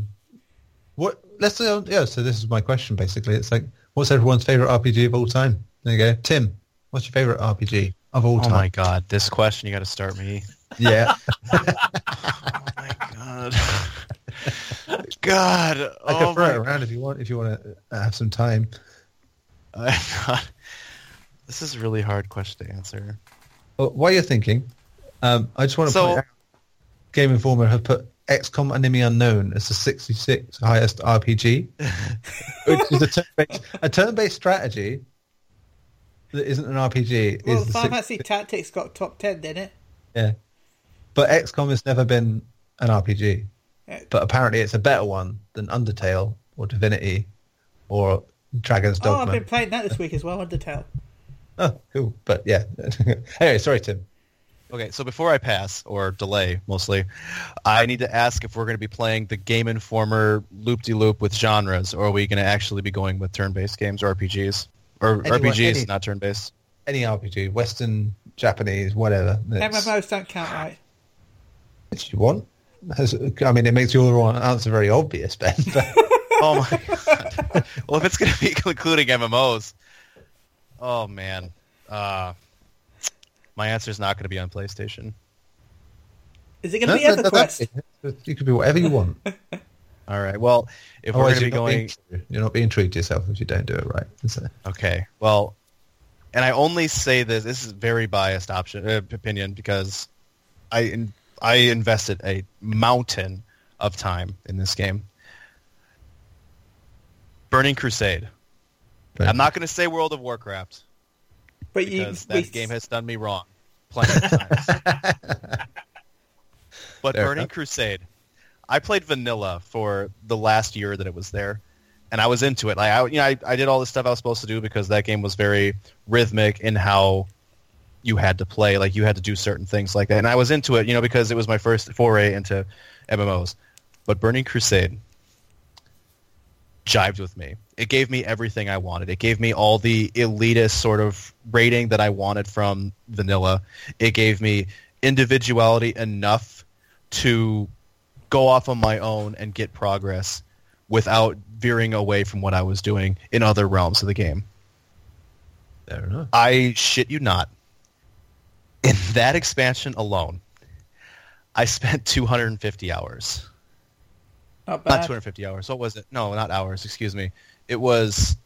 what. Let's so this is my question basically. It's like, what's everyone's favorite RPG of all time? There you go. Tim, what's your favorite RPG of all time? Oh my god, this question, you got to start me. Yeah. Oh my god. God. I can throw it around if you want to have some time. This is a really hard question to answer. Well, while you're thinking, I just want to point out Game Informer have put XCOM Enemy Unknown as the 66th highest RPG, which is a turn-based strategy that isn't an RPG. Well, Final Fantasy Tactics got top 10, didn't it? Yeah. But XCOM has never been an RPG. But apparently it's a better one than Undertale or Divinity or Dragon's Dogma. Oh, I've been playing that this week as well, Undertale. Oh, cool. But yeah. Anyway, sorry, Tim. Okay, so before I pass, or delay mostly, I need to ask if we're going to be playing the Game Informer loop-de-loop with genres, or are we going to actually be going with turn-based games or RPGs? Or RPGs, not turn-based. Any RPG, Western, Japanese, whatever. It's... MMOs don't count, right? If you want. I mean, it makes your answer very obvious, Ben. But, oh my God! Well, if it's going to be including MMOs, oh man, my answer is not going to be on PlayStation. Is it going to be EverQuest? You could be whatever you want. All right. Well, if we're going to be going, you're not being true to yourself if you don't do it right. So. Okay. Well, and I only say this. This is very biased opinion because I invested a mountain of time in this game. Burning Crusade. Right. I'm not going to say World of Warcraft, but that game has done me wrong plenty of times. But there, Burning Crusade. I played vanilla for the last year that it was there, and I was into it. I did all the stuff I was supposed to do because that game was very rhythmic in how you had to play, like you had to do certain things like that. And I was into it, because it was my first foray into MMOs. But Burning Crusade jived with me. It gave me everything I wanted. It gave me all the elitist sort of rating that I wanted from vanilla. It gave me individuality enough to go off on my own and get progress without veering away from what I was doing in other realms of the game. Fair enough. I shit you not. In that expansion alone, I spent 250 hours. Not bad. Not 250 hours. What was it? No, not hours. Excuse me. It was...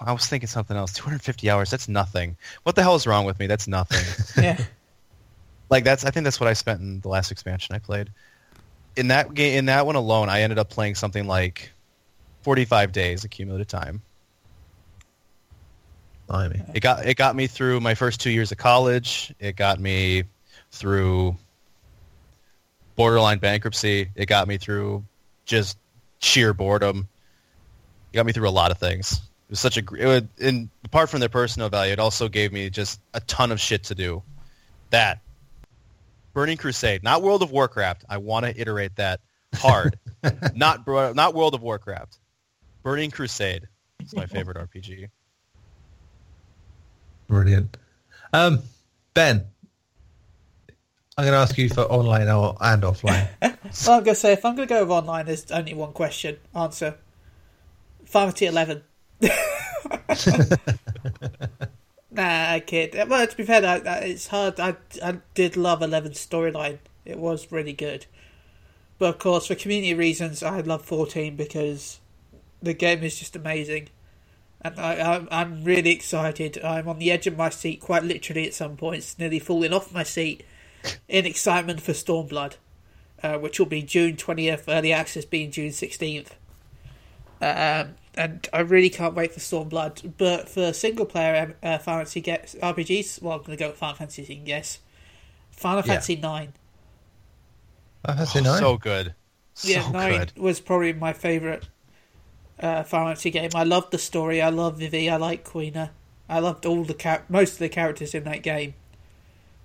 I was thinking something else. 250 hours. That's nothing. What the hell is wrong with me? That's nothing. Yeah. I think that's what I spent in the last expansion I played. In that game, in that one alone, I ended up playing something like 45 days of cumulative time. Blimey. It got me through my first 2 years of college. It got me through borderline bankruptcy. It got me through just sheer boredom. It got me through a lot of things. It was and apart from their personal value, it also gave me just a ton of shit to do. That Burning Crusade, not World of Warcraft. I want to iterate that hard. not World of Warcraft. Burning Crusade is my favorite RPG. Brilliant. Ben, I'm going to ask you for online and offline. Well, I'm going to say, if I'm going to go with online, there's only one question. Answer. Final 11. Nah, I kid. Well, to be fair, it's hard. I did love 11's storyline. It was really good. But of course, for community reasons, I love 14 because the game is just amazing. And I'm really excited. I'm on the edge of my seat, quite literally at some points, nearly falling off my seat in excitement for Stormblood, which will be June 20th, early access being June 16th. And I really can't wait for Stormblood. But for single-player Final Fantasy RPGs, well, I'm going to go with Final Fantasy, so you can guess. Final Fantasy 9. Final Fantasy 9? So good. Yeah, so 9 good. Was probably my favourite Final Fantasy game. I loved the story. I loved Vivi. I liked Quina. I loved most of the characters in that game.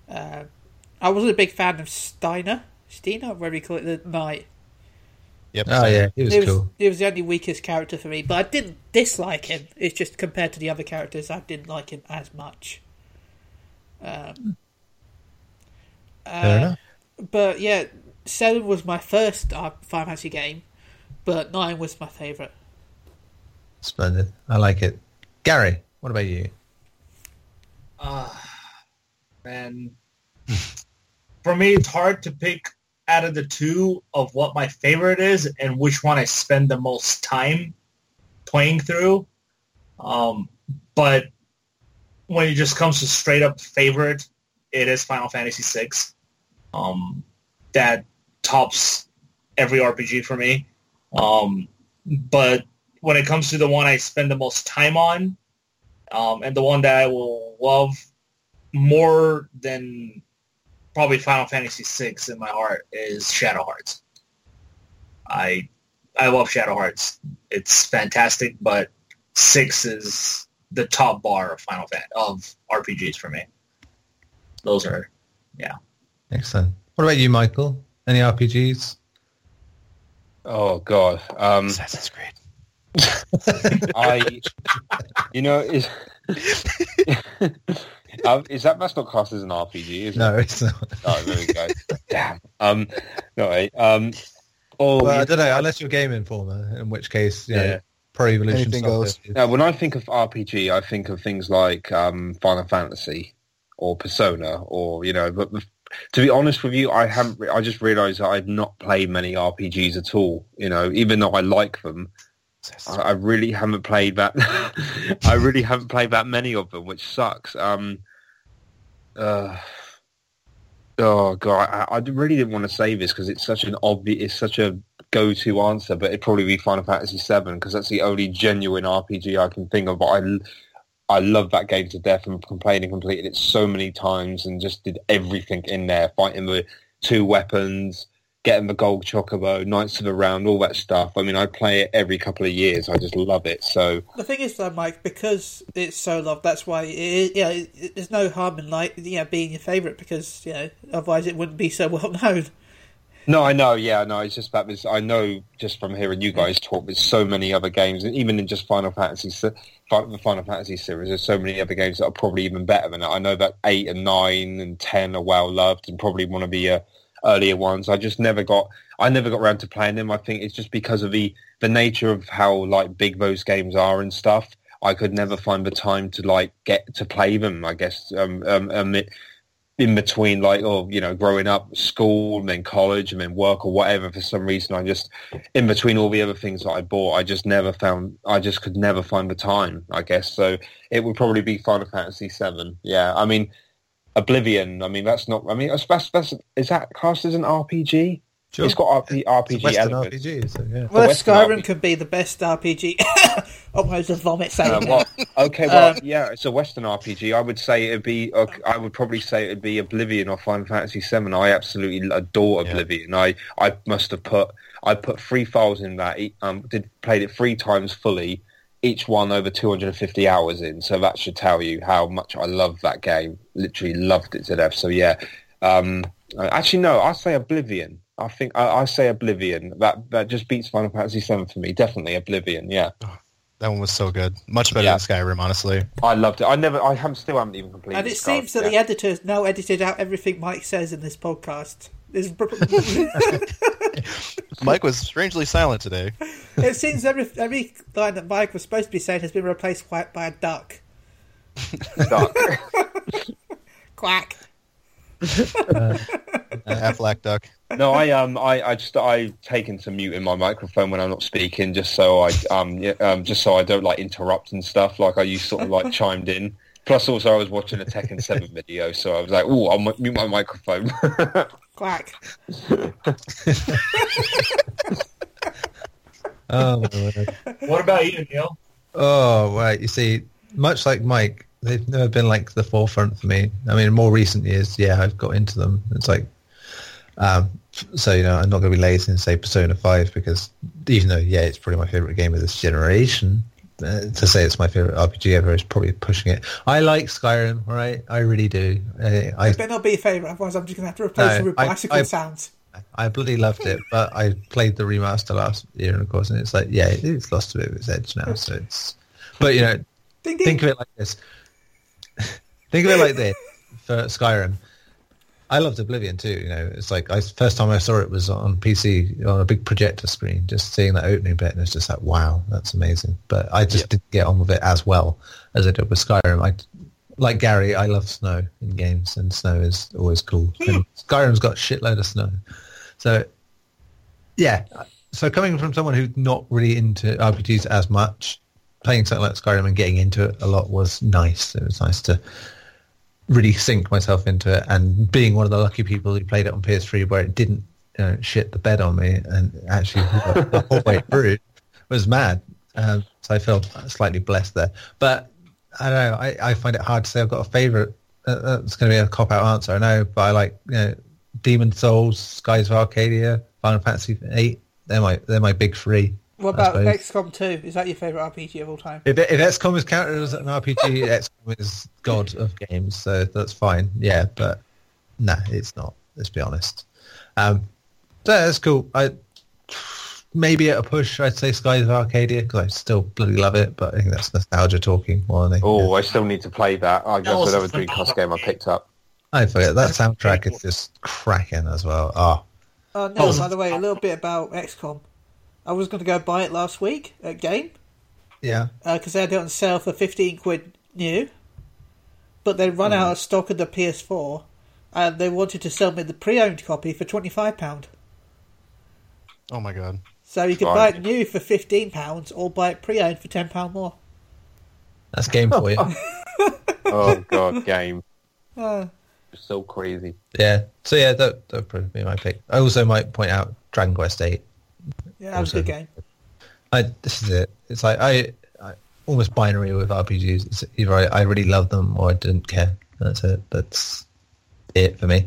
I wasn't a big fan of Steiner, whatever you call it, the knight. Yep. Oh yeah, he was cool. He was the only weakest character for me, but I didn't dislike him. It's just compared to the other characters, I didn't like him as much. Fair enough. But yeah, 7 was my first Final Fantasy game. But 9 was my favourite. Splendid. I like it. Gary, what about you? Man. For me, it's hard to pick out of the two of what my favourite is and which one I spend the most time playing through. But when it just comes to straight-up favourite, it is Final Fantasy VI. That tops every RPG for me. But when it comes to the one I spend the most time on, and the one that I will love more than probably Final Fantasy VI in my heart is Shadow Hearts. I love Shadow Hearts. It's fantastic, but 6 is the top bar of of RPGs for me. Those are, yeah. Excellent. What about you, Michael? Any RPGs? Oh God! Assassin's Creed. I, it's That's not classed as an RPG, is it? No, it's not. Oh, there we go. Damn. No, right. Well, I don't know, unless you're Game Informer, in which case, yeah. Pro Evolution Soccer. Now, when I think of RPG, I think of things like Final Fantasy or Persona, or But to be honest with you, I haven't. I just realised that I've not played many RPGs at all. Even though I like them, I really haven't played that. I really haven't played that many of them, which sucks. Oh god, I really didn't want to say this because it's such an obvious, it's such a go-to answer, but it'd probably be Final Fantasy VII because that's the only genuine RPG I can think of. But I love that game to death and completed it so many times and just did everything in there, fighting the two weapons, getting the gold chocobo, Knights of the Round, all that stuff. I mean, I play it every couple of years. I just love it. So the thing is, though, Mike, because it's so loved, that's why there's no harm in being your favourite because otherwise it wouldn't be so well known. No, I know. Yeah, no. It's just that I know just from hearing you guys talk. There's so many other games, and even in just the Final Fantasy series, there's so many other games that are probably even better than that. I know that 8 and 9 and 10 are well loved, and probably one of the earlier ones. I never got around to playing them. I think it's just because of the nature of how big those games are and stuff. I could never find the time to get to play them. I guess. In between growing up, school and then college and then work or whatever, for some reason I just, in between all the other things that I bought, I just could never find the time, I guess. So it would probably be Final Fantasy VII. Yeah, I mean, Oblivion, is that classed as an RPG? Sure. It's got RPG elements. RPG, so yeah. Well, Skyrim could be the best RPG. Almost a vomit saying. Yeah, it's a Western RPG. I would say it'd be. I would probably say it'd be Oblivion or Final Fantasy VII. I absolutely adore Oblivion. Yeah. I must have put. I put 3 files in that. Played it 3 times fully, each one over 250 hours in. So that should tell you how much I love that game. Literally loved it to death. So yeah. Actually, no. I say Oblivion. I think I say Oblivion. That just beats Final Fantasy VII for me. Definitely Oblivion. Yeah. That one was so good. Much better than Skyrim, honestly. I loved it. I haven't even completed it. And it seems that the editor's now edited out everything Mike says in this podcast. Mike was strangely silent today. It seems every line that Mike was supposed to be saying has been replaced by a duck. Duck. Quack. Aflac duck. No, I've taken to muting my microphone when I'm not speaking, just so I don't interrupt and stuff. I chimed in. Plus, also I was watching a Tekken 7 video, so I was like, "Oh, I'll mute my microphone." Quack. Oh my Lord. What about you, Neil? Oh, right. You see, much like Mike, they've never been the forefront for me. I mean, in more recent years, yeah, I've got into them. It's like. I'm not going to be lazy and say Persona 5 because even though, yeah, it's probably my favourite game of this generation, to say it's my favourite RPG ever is probably pushing it. I like Skyrim, right? I really do. It better not be your favourite, otherwise I'm just going to have to replace it with bicycle sounds. I bloody loved it, but I played the remaster last year, of course, and it's it's lost a bit of its edge now. So it's, but ding, ding. Think of it like this. Think of it like this for Skyrim. I loved Oblivion too. It's first time I saw it was on PC on a big projector screen. Just seeing that opening bit and it's just like, wow, that's amazing. But I just didn't get on with it as well as I did with Skyrim. Like Gary, I love snow in games, and snow is always cool. And Skyrim's got a shitload of snow, so yeah. So coming from someone who's not really into RPGs as much, playing something like Skyrim and getting into it a lot was nice. It was nice to really sink myself into it, and being one of the lucky people who played it on PS3 where it didn't shit the bed on me and actually the whole way through was mad. So I felt slightly blessed there. But I don't know, I find it hard to say I've got a favourite. That's going to be a cop-out answer, I know, but I like Demon Souls, Skies of Arcadia, Final Fantasy VIII. They're my big three. What about XCOM 2? Is that your favourite RPG of all time? If XCOM is counted as an RPG, XCOM is god of games, so that's fine. Yeah, but no, it's not. Let's be honest. So that's cool. maybe at a push, I'd say Skies of Arcadia, because I still bloody love it, but I think that's nostalgia talking more than anything. Oh, I still need to play that. I guess another Dreamcast game I picked up. I forget, that soundtrack is just cracking as well. Oh, by the way, a little bit about XCOM. I was going to go buy it last week at Game. Yeah. Because they had it on sale for 15 quid new. But they run out of stock of the PS4, and they wanted to sell me the pre-owned copy for £25. Oh my god. So you could buy it new for £15 or buy it pre-owned for £10 more. That's game for you. Oh god, game. So crazy. Yeah. So yeah, that would probably be my pick. I also might point out Dragon Quest VIII. Yeah, that was a good game. This is it. It's like I almost binary with RPGs. It's either I really love them or I didn't care. That's it. That's it for me.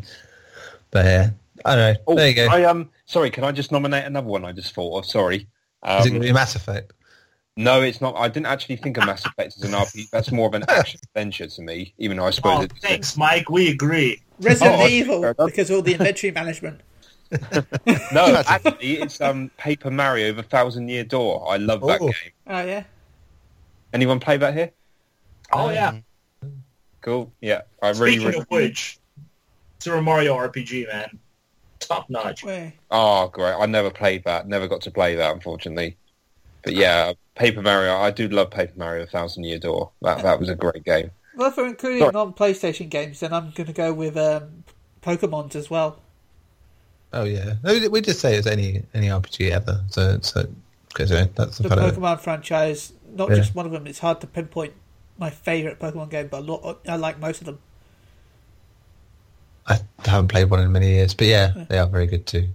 But yeah, I don't know. Oh, there you go. Sorry, can I just nominate another one I just thought of? Sorry. Is it going to be Mass Effect? No, it's not. I didn't actually think of Mass Effect as an RPG. That's more of an action adventure to me, even though I suppose it's... Thanks, Mike. We agree. Resident Evil, because all the inventory management. No, actually, it's Paper Mario, The Thousand Year Door. I love that game. Oh, yeah. Anyone play that here? Oh, yeah. Cool. Yeah. Speaking of which, Super Mario RPG, man. Top notch. Oh, great. I never played that. Never got to play that, unfortunately. But yeah, Paper Mario. I do love Paper Mario, Thousand Year Door. That was a great game. Well, if we're including non-PlayStation games, then I'm going to go with Pokemon as well. Oh yeah, we just say it's any RPG ever. So that's the Pokemon franchise. Not just one of them. It's hard to pinpoint my favourite Pokemon game, but I like most of them. I haven't played one in many years, but yeah. They are very good too.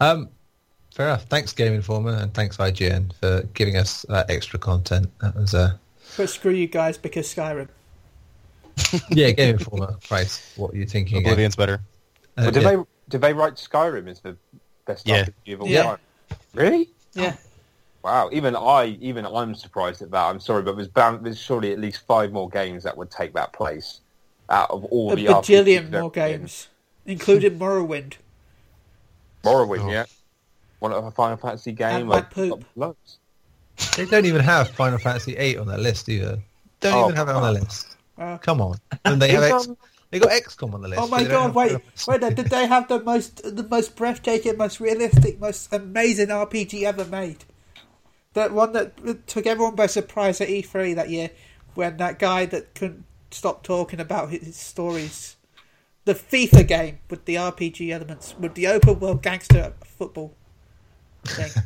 Fair enough. Thanks, Game Informer, and thanks, IGN, for giving us that extra content. That was a... But screw you guys, because Skyrim. Yeah, Game Informer, price. What are you thinking? Oblivion's better. Well, did they write Skyrim as the best RPG of all time? Really? Yeah. Wow. Even I'm surprised at that. I'm sorry, but there's surely at least 5 more games that would take that place out of all the RPGs. A bajillion more games, including Morrowind. Morrowind, yeah. One of a Final Fantasy game. They don't even have Final Fantasy 8 on their list either. Don't even have it on their list. Come on. And they have they got XCOM on the list. Oh my god! Wait! Did they have the most breathtaking, most realistic, most amazing RPG ever made? That one that took everyone by surprise at E3 that year, when that guy that couldn't stop talking about his stories. The FIFA game with the RPG elements, with the open world gangster football.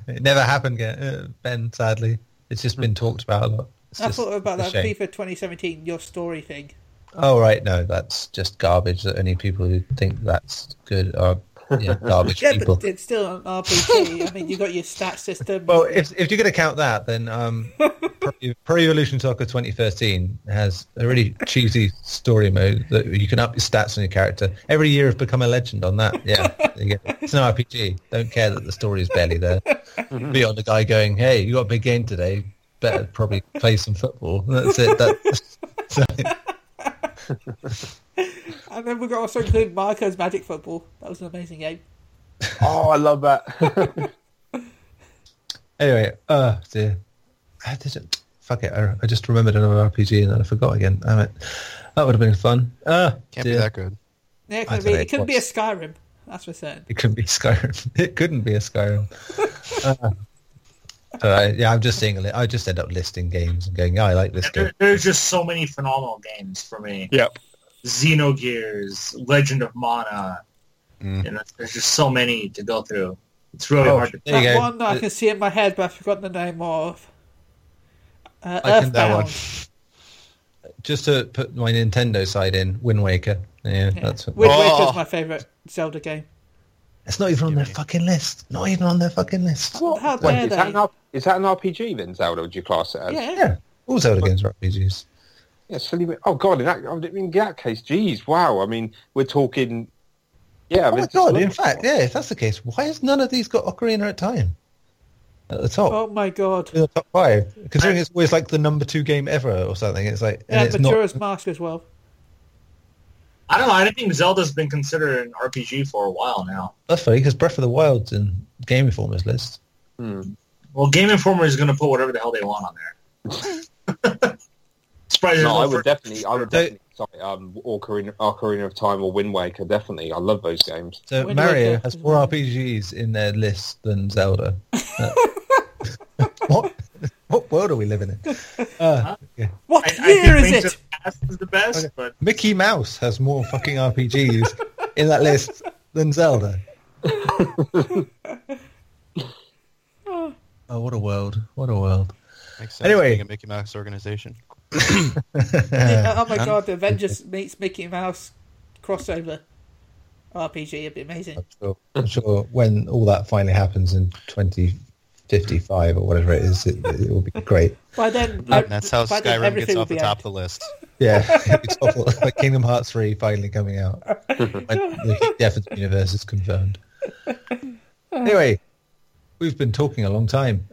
It never happened yet, Ben, sadly. It's just been talked about a lot. I thought about that FIFA 2017 Your Story thing. Oh, right, no, that's just garbage. That only people who think that's good are garbage people. Yeah, but it's still an RPG. I mean, you've got your stat system. Well, if you're going to count that, then Pro Evolution Soccer 2013 has a really cheesy story mode that you can up your stats on your character. Every year I've become a legend on that. Yeah, it's an RPG. Don't care that the story is barely there. Beyond the guy going, hey, you got a big game today. Better probably play some football. That's it. And then we've got also include Marco's Magic Football. That was an amazing game. Oh, I love that. Anyway, oh dear. Fuck it. I just remembered another RPG and then I forgot again. Damn it. That would have been fun. Can't be that good. Yeah, it couldn't be a Skyrim. That's for certain. It couldn't be Skyrim. It couldn't be a Skyrim. I'm just seeing. I just end up listing games and going, I like this game. There's just so many phenomenal games for me. Yep. Xenogears, Legend of Mana. You know, there's just so many to go through. It's really hard to pick. That one that I can see in my head, but I've forgotten the name of. Earthbound. Just to put my Nintendo side in, Wind Waker. Yeah. That's what... Wind Waker's my favourite Zelda game. It's not even on their fucking list. Not even on their fucking list. What? How dare they? Is that an RPG then, Zelda? Would you class it as? Yeah. All Zelda games are RPGs. Yeah, silly. Oh, God. In that case, geez, wow. I mean, we're talking... Yeah. Oh, my God. In fact, if that's the case, why has none of these got Ocarina of Time at the top? Oh, my God. In the top 5. Considering it's always like the number 2 game ever or something. It's like... Yeah, and Majora's Mask as well. I don't know. I don't think Zelda's been considered an RPG for a while now. That's funny because Breath of the Wild's in Game Informer's list. Well, Game Informer is going to put whatever the hell they want on there. Ocarina of Time or Wind Waker, definitely. I love those games. So Wind Mario Waker has more RPGs in their list than Zelda. What world are we living in? Yeah. What year is it? Is the best, okay. But Mickey Mouse has more fucking RPGs in that list than Zelda. Oh, what a world. What a world. Makes sense, anyway, being a Mickey Mouse organization. Yeah, oh my god, the Avengers meets Mickey Mouse crossover RPG would be amazing. I'm sure when all that finally happens in 2055 or whatever it is, it will be great. By then, that's how Skyrim gets off the top of the list. Yeah, like Kingdom Hearts 3 finally coming out. The Death of the Universe is confirmed. Anyway, we've been talking a long time.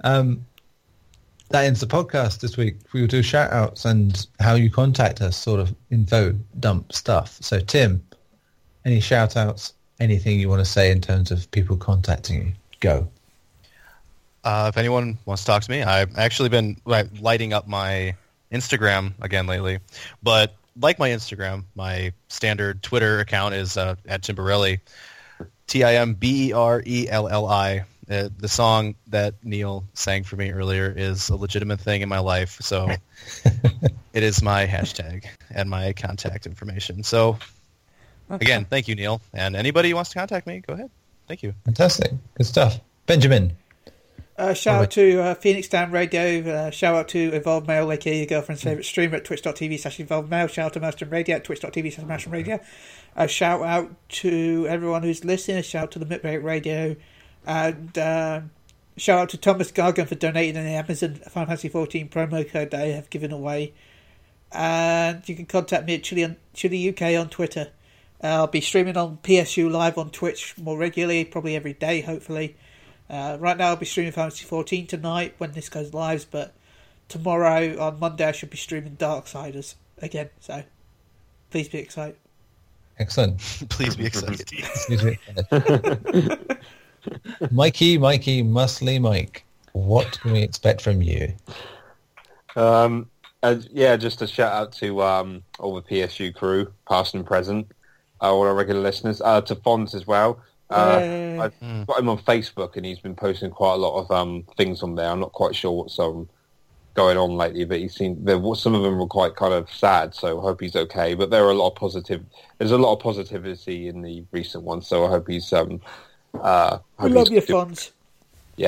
That ends the podcast this week. We will do shout-outs and how you contact us, sort of info dump stuff. So, Tim, any shout-outs, anything you want to say in terms of people contacting you? Go. If anyone wants to talk to me, I've actually been lighting up my Instagram again lately. But like my Instagram, my standard Twitter account is at Timberelli, Timberelli. The song that Neil sang for me earlier is a legitimate thing in my life, so it is my hashtag and my contact information. So, again, thank you, Neil. And anybody who wants to contact me, go ahead. Thank you. Fantastic. Good stuff. Benjamin. Shout out to Phoenix Down Radio. Shout out to Evolved Mail, aka your girlfriend's favourite streamer, at twitch.tv/EvolvedMail. Shout out to Maelstrom Radio at twitch.tv/MaelstromRadio. Shout out to everyone who's listening. Shout out to the Midbreak Radio. And shout out to Thomas Gargan for donating the Amazon Final Fantasy 14 promo code that I have given away. And you can contact me at Chili UK on Twitter. I'll be streaming on PSU Live on Twitch more regularly, probably every day, hopefully. Right now I'll be streaming Final Fantasy 14 tonight when this goes live, but tomorrow on Monday I should be streaming Darksiders again. So please be excited. Excellent. Please be excited. Mikey, Muscly Mike, what can we expect from you? Just a shout out to all the PSU crew, past and present, all our regular listeners, to Fonz as well. I've got him on Facebook and he's been posting quite a lot of things on there. I'm not quite sure what's going on lately, but some of them were quite kind of sad, so I hope he's okay. But there's a lot of positivity in the recent ones, so I hope he's... we love your funds. If you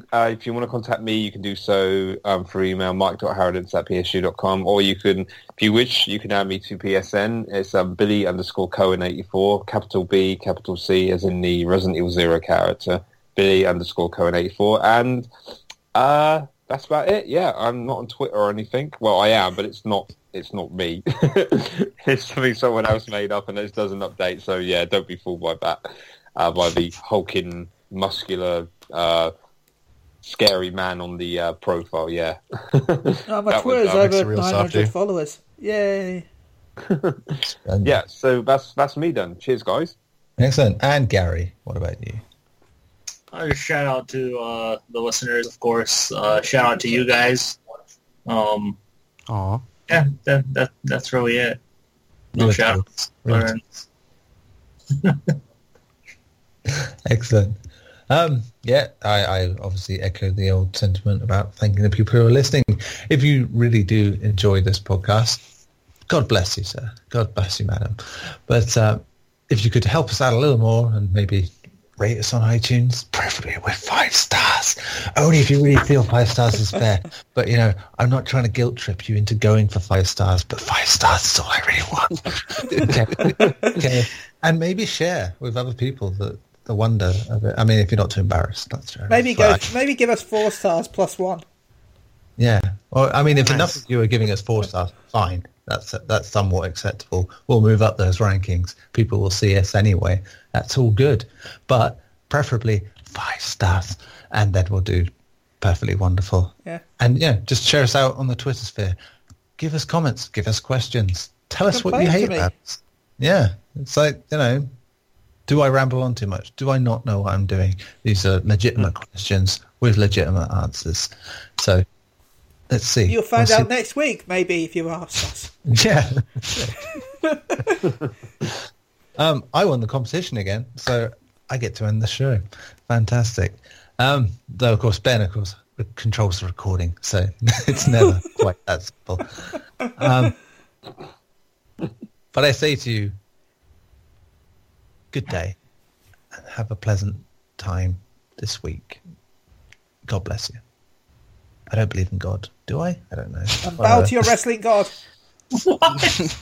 want to contact me, you can do so through email, mike.harradence@psu.com, or you can, if you wish, you can add me to PSN. It's Billy_Cohen84, capital B, capital C, as in the Resident Evil 0 character, Billy_Cohen84, and that's about it. Yeah, I'm not on Twitter or anything. Well, I am, but it's not me. It's something someone else made up and it doesn't update, so yeah, don't be fooled by that, by the hulking, muscular, scary man on the profile, yeah. My Twitter's over 900 followers. Yay! Yeah, so that's me done. Cheers, guys. Excellent. And Gary, what about you? Shout out to the listeners, of course. Shout out to you guys. Yeah, that's really it. No shout-outs. Excellent. I obviously echo the old sentiment about thanking the people who are listening. If you really do enjoy this podcast, God bless you, sir. God bless you, madam. But if you could help us out a little more and maybe rate us on iTunes, preferably with 5 stars. Only if you really feel 5 stars is fair. But, I'm not trying to guilt trip you into going for 5 stars, but 5 stars is all I really want. Okay. And maybe share with other people the wonder of it. I mean, if you're not too embarrassed, that's true. Maybe give us 4 stars plus 1. Yeah. Well, I mean, if enough of you are giving us 4 stars, fine. That's somewhat acceptable. We'll move up those rankings. People will see us anyway. That's all good. But preferably 5 stars, and then we'll do perfectly wonderful. Yeah. And just share us out on the Twitter sphere. Give us comments. Give us questions. Tell us what you hate about us. Yeah. It's like, Do I ramble on too much? Do I not know what I'm doing? These are legitimate questions with legitimate answers. So let's see. You'll find out next week, maybe, if you ask us. Yeah. I won the competition again, so I get to end the show. Fantastic. Though, of course, Ben, controls the recording, so it's never quite that simple. But I say to you, good day and have a pleasant time this week. God bless you. I don't believe in God, do I? I don't know. Bow to your wrestling God. What?